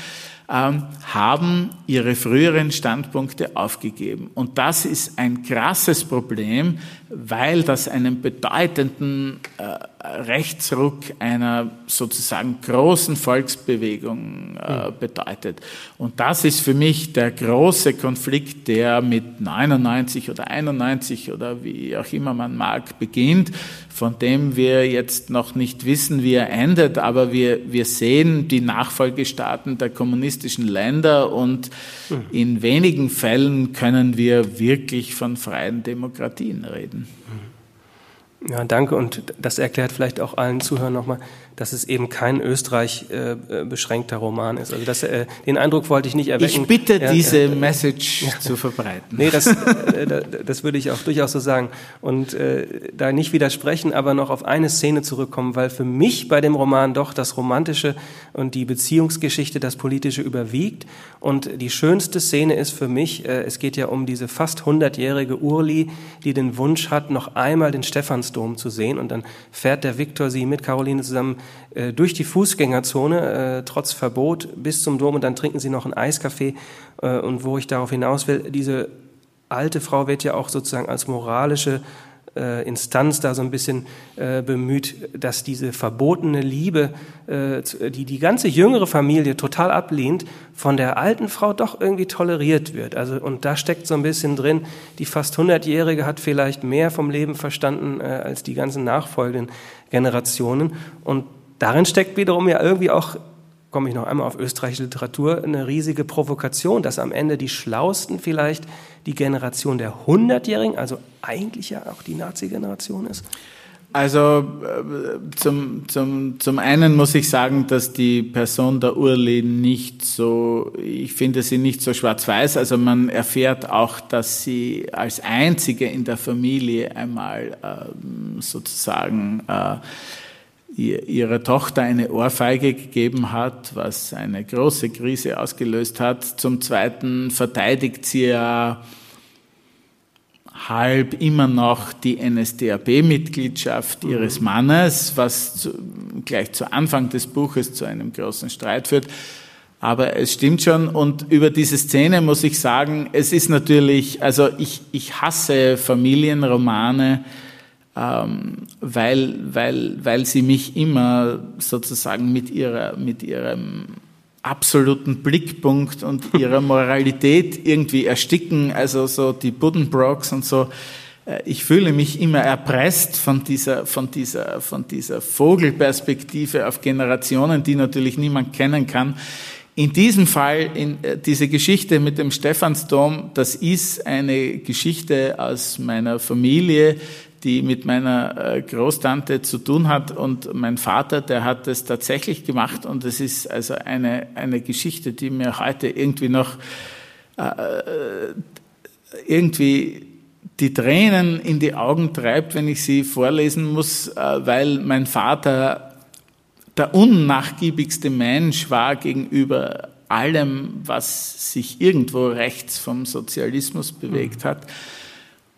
ähm, haben ihre früheren Standpunkte aufgegeben. Und das ist ein krasses Problem, weil das einen bedeutenden äh, Rechtsruck einer sozusagen großen Volksbewegung äh, mhm. bedeutet. Und das ist für mich der große Konflikt, der mit neunundneunzig oder einundneunzig oder wie auch immer man mag beginnt, von dem wir jetzt noch nicht wissen, wie er endet, aber wir, wir sehen die Nachfolgestaaten der kommunistischen Länder und mhm. in wenigen Fällen können wir wirklich von freien Demokratien reden. Mhm. Ja, danke. Und das erklärt vielleicht auch allen Zuhörern nochmal, dass es eben kein Österreich äh, beschränkter Roman ist. Also das, äh, den Eindruck wollte ich nicht erwecken. Ich bitte, ja, diese äh, äh, Message ja. zu verbreiten. Nee, das, äh, das würde ich auch durchaus so sagen. Und äh, da nicht widersprechen, aber noch auf eine Szene zurückkommen, weil für mich bei dem Roman doch das Romantische und die Beziehungsgeschichte, das Politische überwiegt. Und die schönste Szene ist für mich, äh, es geht ja um diese fast hundertjährige Urli, die den Wunsch hat, noch einmal den Stephansdom zu sehen. Und dann fährt der Viktor sie mit Caroline zusammen durch die Fußgängerzone, äh, trotz Verbot, bis zum Dom, und dann trinken sie noch einen Eiskaffee. Äh, und wo ich darauf hinaus will, diese alte Frau wird ja auch sozusagen als moralische äh, Instanz da so ein bisschen äh, bemüht, dass diese verbotene Liebe, äh, die die ganze jüngere Familie total ablehnt, von der alten Frau doch irgendwie toleriert wird. Also, und da steckt so ein bisschen drin, die fast hundertjährige hat vielleicht mehr vom Leben verstanden äh, als die ganzen nachfolgenden Generationen. Und darin steckt wiederum ja irgendwie auch, komme ich noch einmal auf österreichische Literatur, eine riesige Provokation, dass am Ende die Schlausten vielleicht die Generation der Hundertjährigen, also eigentlich ja auch die Nazi-Generation ist. Also zum, zum, zum einen muss ich sagen, dass die Person der Urli nicht so, ich finde sie nicht so schwarz-weiß, also man erfährt auch, dass sie als Einzige in der Familie einmal ähm, sozusagen äh, ihre Tochter eine Ohrfeige gegeben hat, was eine große Krise ausgelöst hat. Zum Zweiten verteidigt sie ja halb immer noch die N S D A P-Mitgliedschaft ihres Mannes, was zu, gleich zu Anfang des Buches zu einem großen Streit führt. Aber es stimmt schon, und über diese Szene muss ich sagen, es ist natürlich, also ich, ich hasse Familienromane, Ähm, weil, weil, weil sie mich immer sozusagen mit ihrer, mit ihrem absoluten Blickpunkt und ihrer Moralität irgendwie ersticken, also so die Buddenbrooks und so. Ich fühle mich immer erpresst von dieser, von dieser, von dieser Vogelperspektive auf Generationen, die natürlich niemand kennen kann. In diesem Fall, in, äh, diese Geschichte mit dem Stephansdom, das ist eine Geschichte aus meiner Familie, die mit meiner Großtante zu tun hat, und mein Vater, der hat es tatsächlich gemacht, und es ist also eine eine Geschichte, die mir heute irgendwie noch äh, irgendwie die Tränen in die Augen treibt, wenn ich sie vorlesen muss, äh, weil mein Vater der unnachgiebigste Mensch war gegenüber allem, was sich irgendwo rechts vom Sozialismus bewegt hat.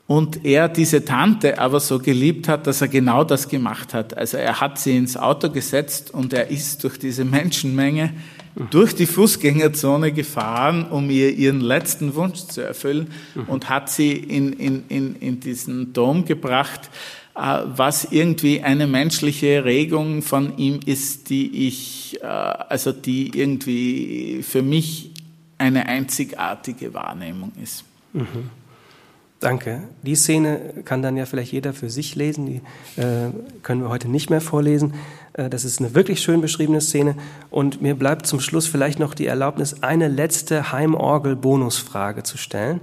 Und er diese Tante aber so geliebt hat, dass er genau das gemacht hat. Also er hat sie ins Auto gesetzt und er ist durch diese Menschenmenge mhm. durch die Fußgängerzone gefahren, um ihr ihren letzten Wunsch zu erfüllen, mhm. und hat sie in, in, in, in diesen Dom gebracht, was irgendwie eine menschliche Regung von ihm ist, die ich, also die irgendwie für mich eine einzigartige Wahrnehmung ist. Mhm. Danke. Die Szene kann dann ja vielleicht jeder für sich lesen, die äh, können wir heute nicht mehr vorlesen. Äh, das ist eine wirklich schön beschriebene Szene, und mir bleibt zum Schluss vielleicht noch die Erlaubnis, eine letzte Heimorgel-Bonusfrage zu stellen,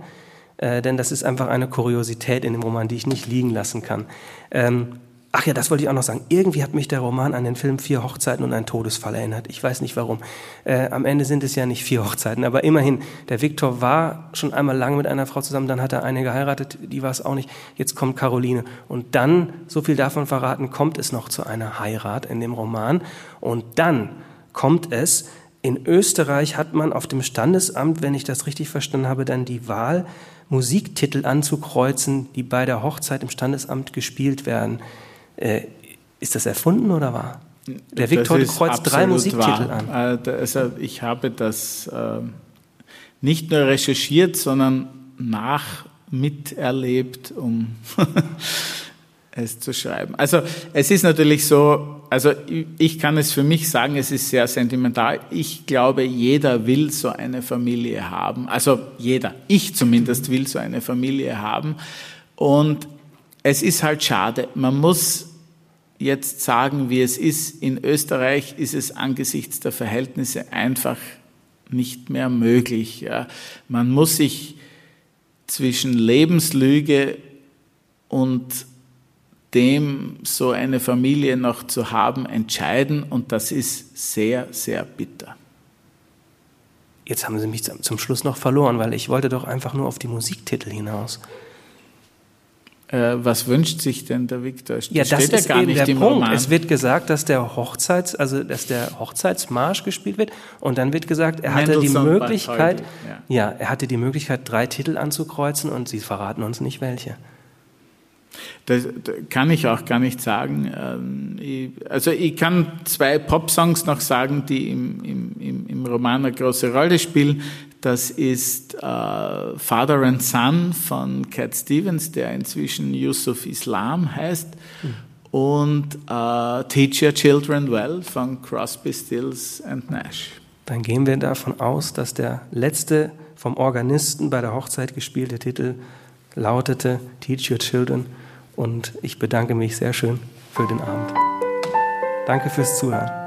äh, denn das ist einfach eine Kuriosität in dem Roman, die ich nicht liegen lassen kann. Ähm, ach ja, das wollte ich auch noch sagen. Irgendwie hat mich der Roman an den Film Vier Hochzeiten und ein Todesfall erinnert. Ich weiß nicht warum. Äh, am Ende sind es ja nicht vier Hochzeiten, aber immerhin. Der Viktor war schon einmal lange mit einer Frau zusammen, dann hat er eine geheiratet, die war es auch nicht. Jetzt kommt Caroline. Und dann, so viel davon verraten, kommt es noch zu einer Heirat in dem Roman. Und dann kommt es, in Österreich hat man auf dem Standesamt, wenn ich das richtig verstanden habe, dann die Wahl, Musiktitel anzukreuzen, die bei der Hochzeit im Standesamt gespielt werden. Äh, ist das erfunden oder wahr? Der Viktor kreuzt drei Musiktitel wahr. an. Also ich habe das äh, nicht nur recherchiert, sondern nach miterlebt, um es zu schreiben. Also es ist natürlich so, also ich, ich kann es für mich sagen, es ist sehr sentimental. Ich glaube, jeder will so eine Familie haben. Also jeder, ich zumindest will so eine Familie haben. Und es ist halt schade. Man muss jetzt sagen, wie es ist. In Österreich ist es angesichts der Verhältnisse einfach nicht mehr möglich. Ja. Man muss sich zwischen Lebenslüge und dem so eine Familie noch zu haben, entscheiden. Und das ist sehr, sehr bitter. Jetzt haben Sie mich zum Schluss noch verloren, weil ich wollte doch einfach nur auf die Musiktitel hinaus. Äh, was wünscht sich denn der Viktor? Ja, das ist gar nicht der Punkt. Roman. Es wird gesagt, dass der Hochzeits, also dass der Hochzeitsmarsch gespielt wird, und dann wird gesagt, er hatte die Möglichkeit, ja, er hatte die Möglichkeit, drei Titel anzukreuzen, und Sie verraten uns nicht welche. Das kann ich auch gar nicht sagen. Also ich kann zwei Popsongs noch sagen, die im, im, im Roman eine große Rolle spielen. Das ist äh, Father and Son von Cat Stevens, der inzwischen Yusuf Islam heißt. Mhm. Und äh, Teach Your Children Well von Crosby, Stills und Nash. Dann gehen wir davon aus, dass der letzte vom Organisten bei der Hochzeit gespielte Titel lautete Teach Your Children. Und ich bedanke mich sehr schön für den Abend. Danke fürs Zuhören.